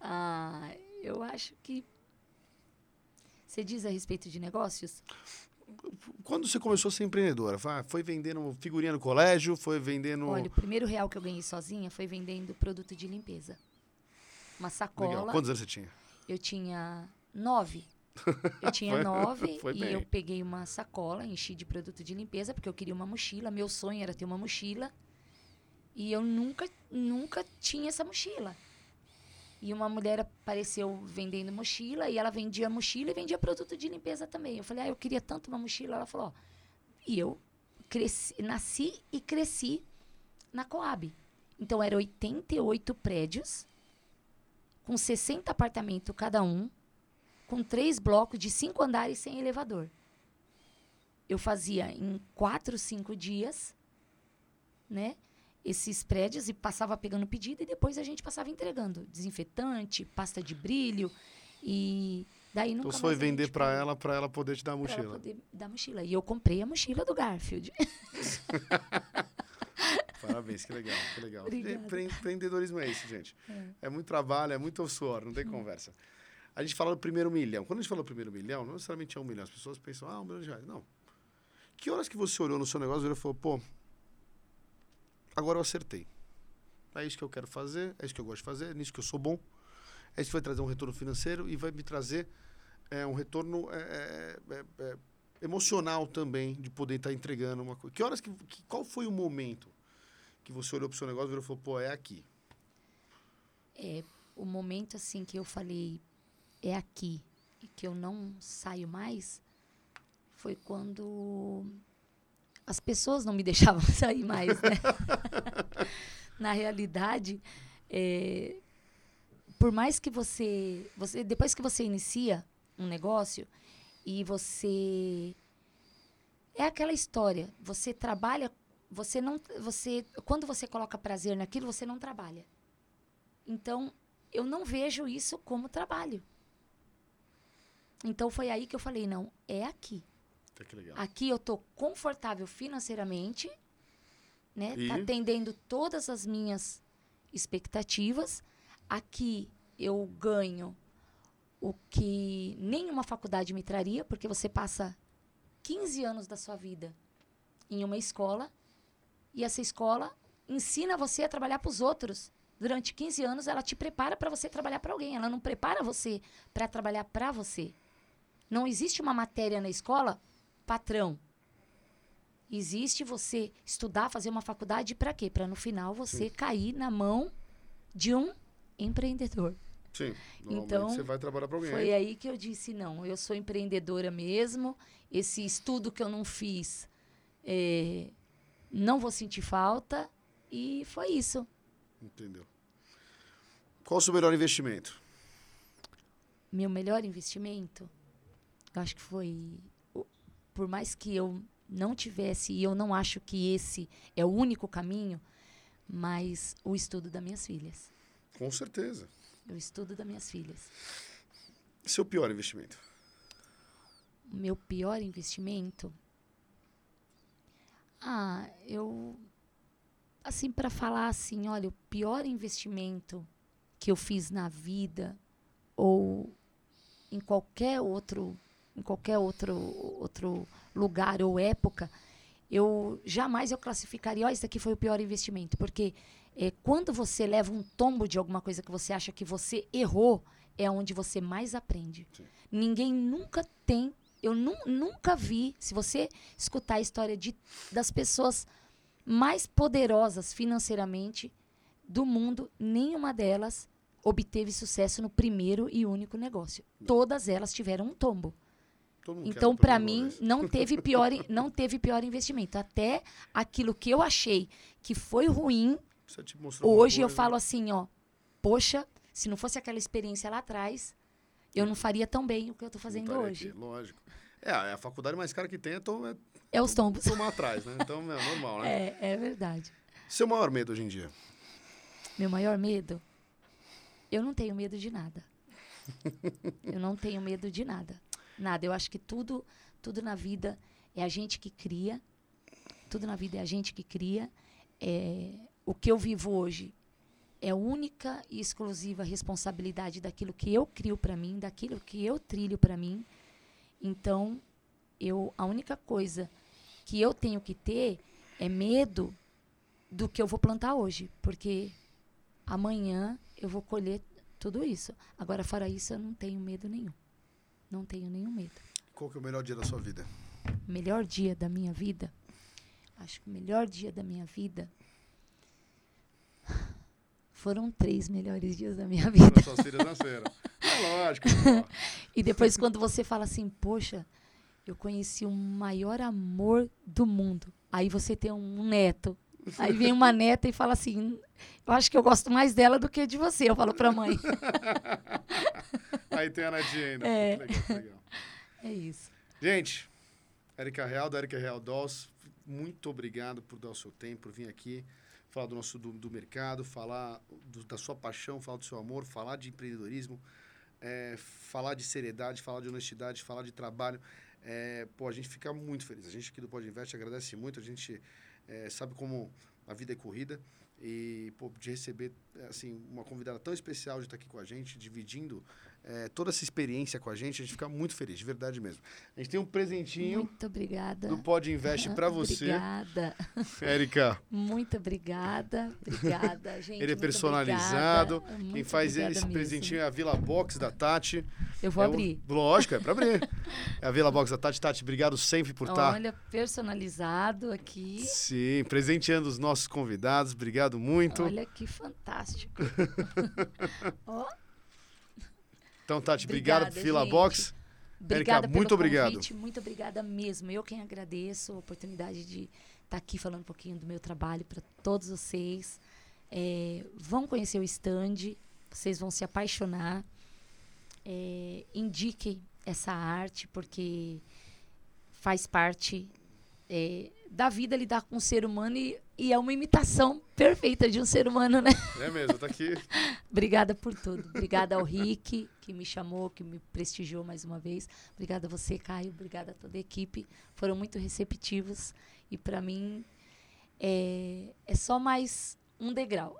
ah, eu acho que... Você diz a respeito de negócios? Quando você começou a ser empreendedora? Foi vendendo figurinha no colégio? Foi vendendo... Olha, o primeiro real que eu ganhei sozinha foi vendendo produto de limpeza. Uma sacola. Legal. Quantos anos você tinha? Eu tinha nove. Eu tinha foi, nove foi e bem. Eu peguei uma sacola, enchi de produto de limpeza, porque eu queria uma mochila. Meu sonho era ter uma mochila. E eu nunca, nunca tinha essa mochila. E uma mulher apareceu vendendo mochila, e ela vendia mochila e vendia produto de limpeza também. Eu falei, ah, eu queria tanto uma mochila. Ela falou, ó, e eu cresci, nasci e cresci na Coab. Então, eram oitenta e oito prédios, com sessenta apartamentos cada um, com três blocos de cinco andares sem elevador. Eu fazia em quatro, cinco dias, né? Esses prédios e passava pegando pedido e depois a gente passava entregando desinfetante, pasta de brilho e daí nunca mais... Então foi vender para pra ela, para ela poder te dar a mochila. Ela poder dar a mochila. E eu comprei a mochila do Garfield. Parabéns, que legal, que legal. Obrigada. Empreendedorismo é isso, gente. É. É muito trabalho, é muito suor, não tem hum. conversa. A gente fala do primeiro milhão. Quando a gente fala do primeiro milhão, não necessariamente é um milhão. As pessoas pensam, ah, um milhão de reais. Não. Que horas que você olhou no seu negócio e falou, pô, agora eu acertei. É isso que eu quero fazer, é isso que eu gosto de fazer, é nisso que eu sou bom. É isso que vai trazer um retorno financeiro e vai me trazer é, um retorno é, é, é, emocional também, de poder estar entregando uma coisa. Que horas que, que, qual foi o momento que você olhou para o seu negócio e falou, pô, é aqui? É o momento assim que eu falei, é aqui, e que eu não saio mais, foi quando... As pessoas não me deixavam sair mais, né? Na realidade, é, por mais que você, você... Depois que você inicia um negócio e você... É aquela história. Você trabalha... Você não, você, quando você coloca prazer naquilo, você não trabalha. Então, eu não vejo isso como trabalho. Então, foi aí que eu falei, não, é aqui. Aqui eu estou confortável financeiramente, né? Está atendendo todas as minhas expectativas. Aqui eu ganho o que nenhuma faculdade me traria, porque você passa quinze anos da sua vida em uma escola e essa escola ensina você a trabalhar para os outros. Durante quinze anos, ela te prepara para você trabalhar para alguém. Ela não prepara você para trabalhar para você. Não existe uma matéria na escola, patrão. Existe você estudar, fazer uma faculdade para quê? Para no final você Sim. cair na mão de um empreendedor. Sim, então você vai trabalhar para alguém. Foi aí que eu disse, não, eu sou empreendedora mesmo, esse estudo que eu não fiz, é, não vou sentir falta, e foi isso. Entendeu. Qual o seu melhor investimento? Meu melhor investimento? Eu acho que foi, por mais que eu não tivesse, e eu não acho que esse é o único caminho, mas o estudo das minhas filhas. Com certeza. O estudo das minhas filhas. Seu pior investimento? Meu pior investimento? Ah, eu... Assim, para falar assim, olha, o pior investimento que eu fiz na vida ou em qualquer outro, em qualquer outro, outro lugar ou época, eu jamais eu classificaria, ó, oh, isso aqui foi o pior investimento, porque... É, quando você leva um tombo de alguma coisa que você acha que você errou, é onde você mais aprende. Sim. Ninguém nunca tem... Eu nu, nunca vi... Se você escutar a história de, das pessoas mais poderosas financeiramente do mundo, nenhuma delas obteve sucesso no primeiro e único negócio. Não. Todas elas tiveram um tombo. Então, para mim, não teve, pior, não teve pior investimento. Até aquilo que eu achei que foi ruim... Hoje eu falo assim, ó, poxa, se não fosse aquela experiência lá atrás, eu não faria tão bem o que eu tô fazendo hoje. Aqui, lógico. É, a faculdade mais cara que tem é, tom, é, é os tombos. Tomar atrás, né? Então é normal, né? É, é verdade. Seu maior medo hoje em dia? Meu maior medo? Eu não tenho medo de nada. Eu não tenho medo de nada. Nada. Eu acho que tudo, tudo na vida é a gente que cria. Tudo na vida é a gente que cria. É... O que eu vivo hoje é única e exclusiva responsabilidade daquilo que eu crio para mim, daquilo que eu trilho para mim. Então, eu, a única coisa que eu tenho que ter é medo do que eu vou plantar hoje, porque amanhã eu vou colher tudo isso. Agora, fora isso, eu não tenho medo nenhum. Não tenho nenhum medo. Qual que é o melhor dia da sua vida? O melhor dia da minha vida? Acho que o melhor dia da minha vida... Foram três melhores dias da minha vida. Suas filhas nasceram. É lógico. E depois, quando você fala assim, poxa, eu conheci o maior amor do mundo. Aí você tem um neto. Aí vem uma neta e fala assim, eu acho que eu gosto mais dela do que de você. Eu falo pra mãe. Aí tem a Nadinha ainda. É. Legal, legal. É isso. Gente, Érica Real, da Érica Real Dolls, muito obrigado por dar o seu tempo, por vir aqui. Falar do nosso do, do mercado, falar do, da sua paixão, falar do seu amor, falar de empreendedorismo, é, falar de seriedade, falar de honestidade, falar de trabalho. É, pô, a gente fica muito feliz. A gente aqui do Podinvest agradece muito. A gente é, sabe como a vida é corrida. E pô, de receber assim, uma convidada tão especial de estar aqui com a gente, dividindo é, toda essa experiência com a gente, a gente fica muito feliz, de verdade mesmo. A gente tem um presentinho muito obrigada. Do Podinvest para você. Obrigada. Érica. Muito obrigada. Obrigada, gente. Ele é personalizado. Obrigada. Quem faz esse mesmo. Presentinho é a Vila Box da Tati. Eu vou é abrir. O... Lógico, é para abrir. É a Vila Box da Tati. Tati, obrigado sempre por estar. Olha, tá... personalizado aqui. Sim, presenteando os nossos convidados. Obrigado. Muito. Olha que fantástico. Oh. Então, Tati, obrigada, obrigado, Fila Box. Obrigada, Érica, pelo muito convite, obrigado. Muito obrigada mesmo. Eu quem agradeço a oportunidade de estar aqui falando um pouquinho do meu trabalho para todos vocês. É, vão conhecer o stand, vocês vão se apaixonar. É, indiquem essa arte, porque faz parte... É, da vida lidar com um ser humano e, e é uma imitação perfeita de um ser humano, né? É mesmo, tá aqui. Obrigada por tudo. Obrigada ao Rick, que me chamou, que me prestigiou mais uma vez. Obrigada a você, Caio. Obrigada a toda a equipe. Foram muito receptivos e, para mim, é, é só mais um degrau.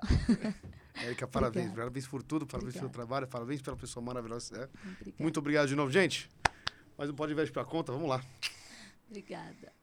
Érica, parabéns. Obrigada. Parabéns por tudo, parabéns Obrigada. pelo trabalho, parabéns pela pessoa maravilhosa. É. Obrigada. Muito obrigado de novo, gente. Mais um Podinvest pra conta, vamos lá. Obrigada.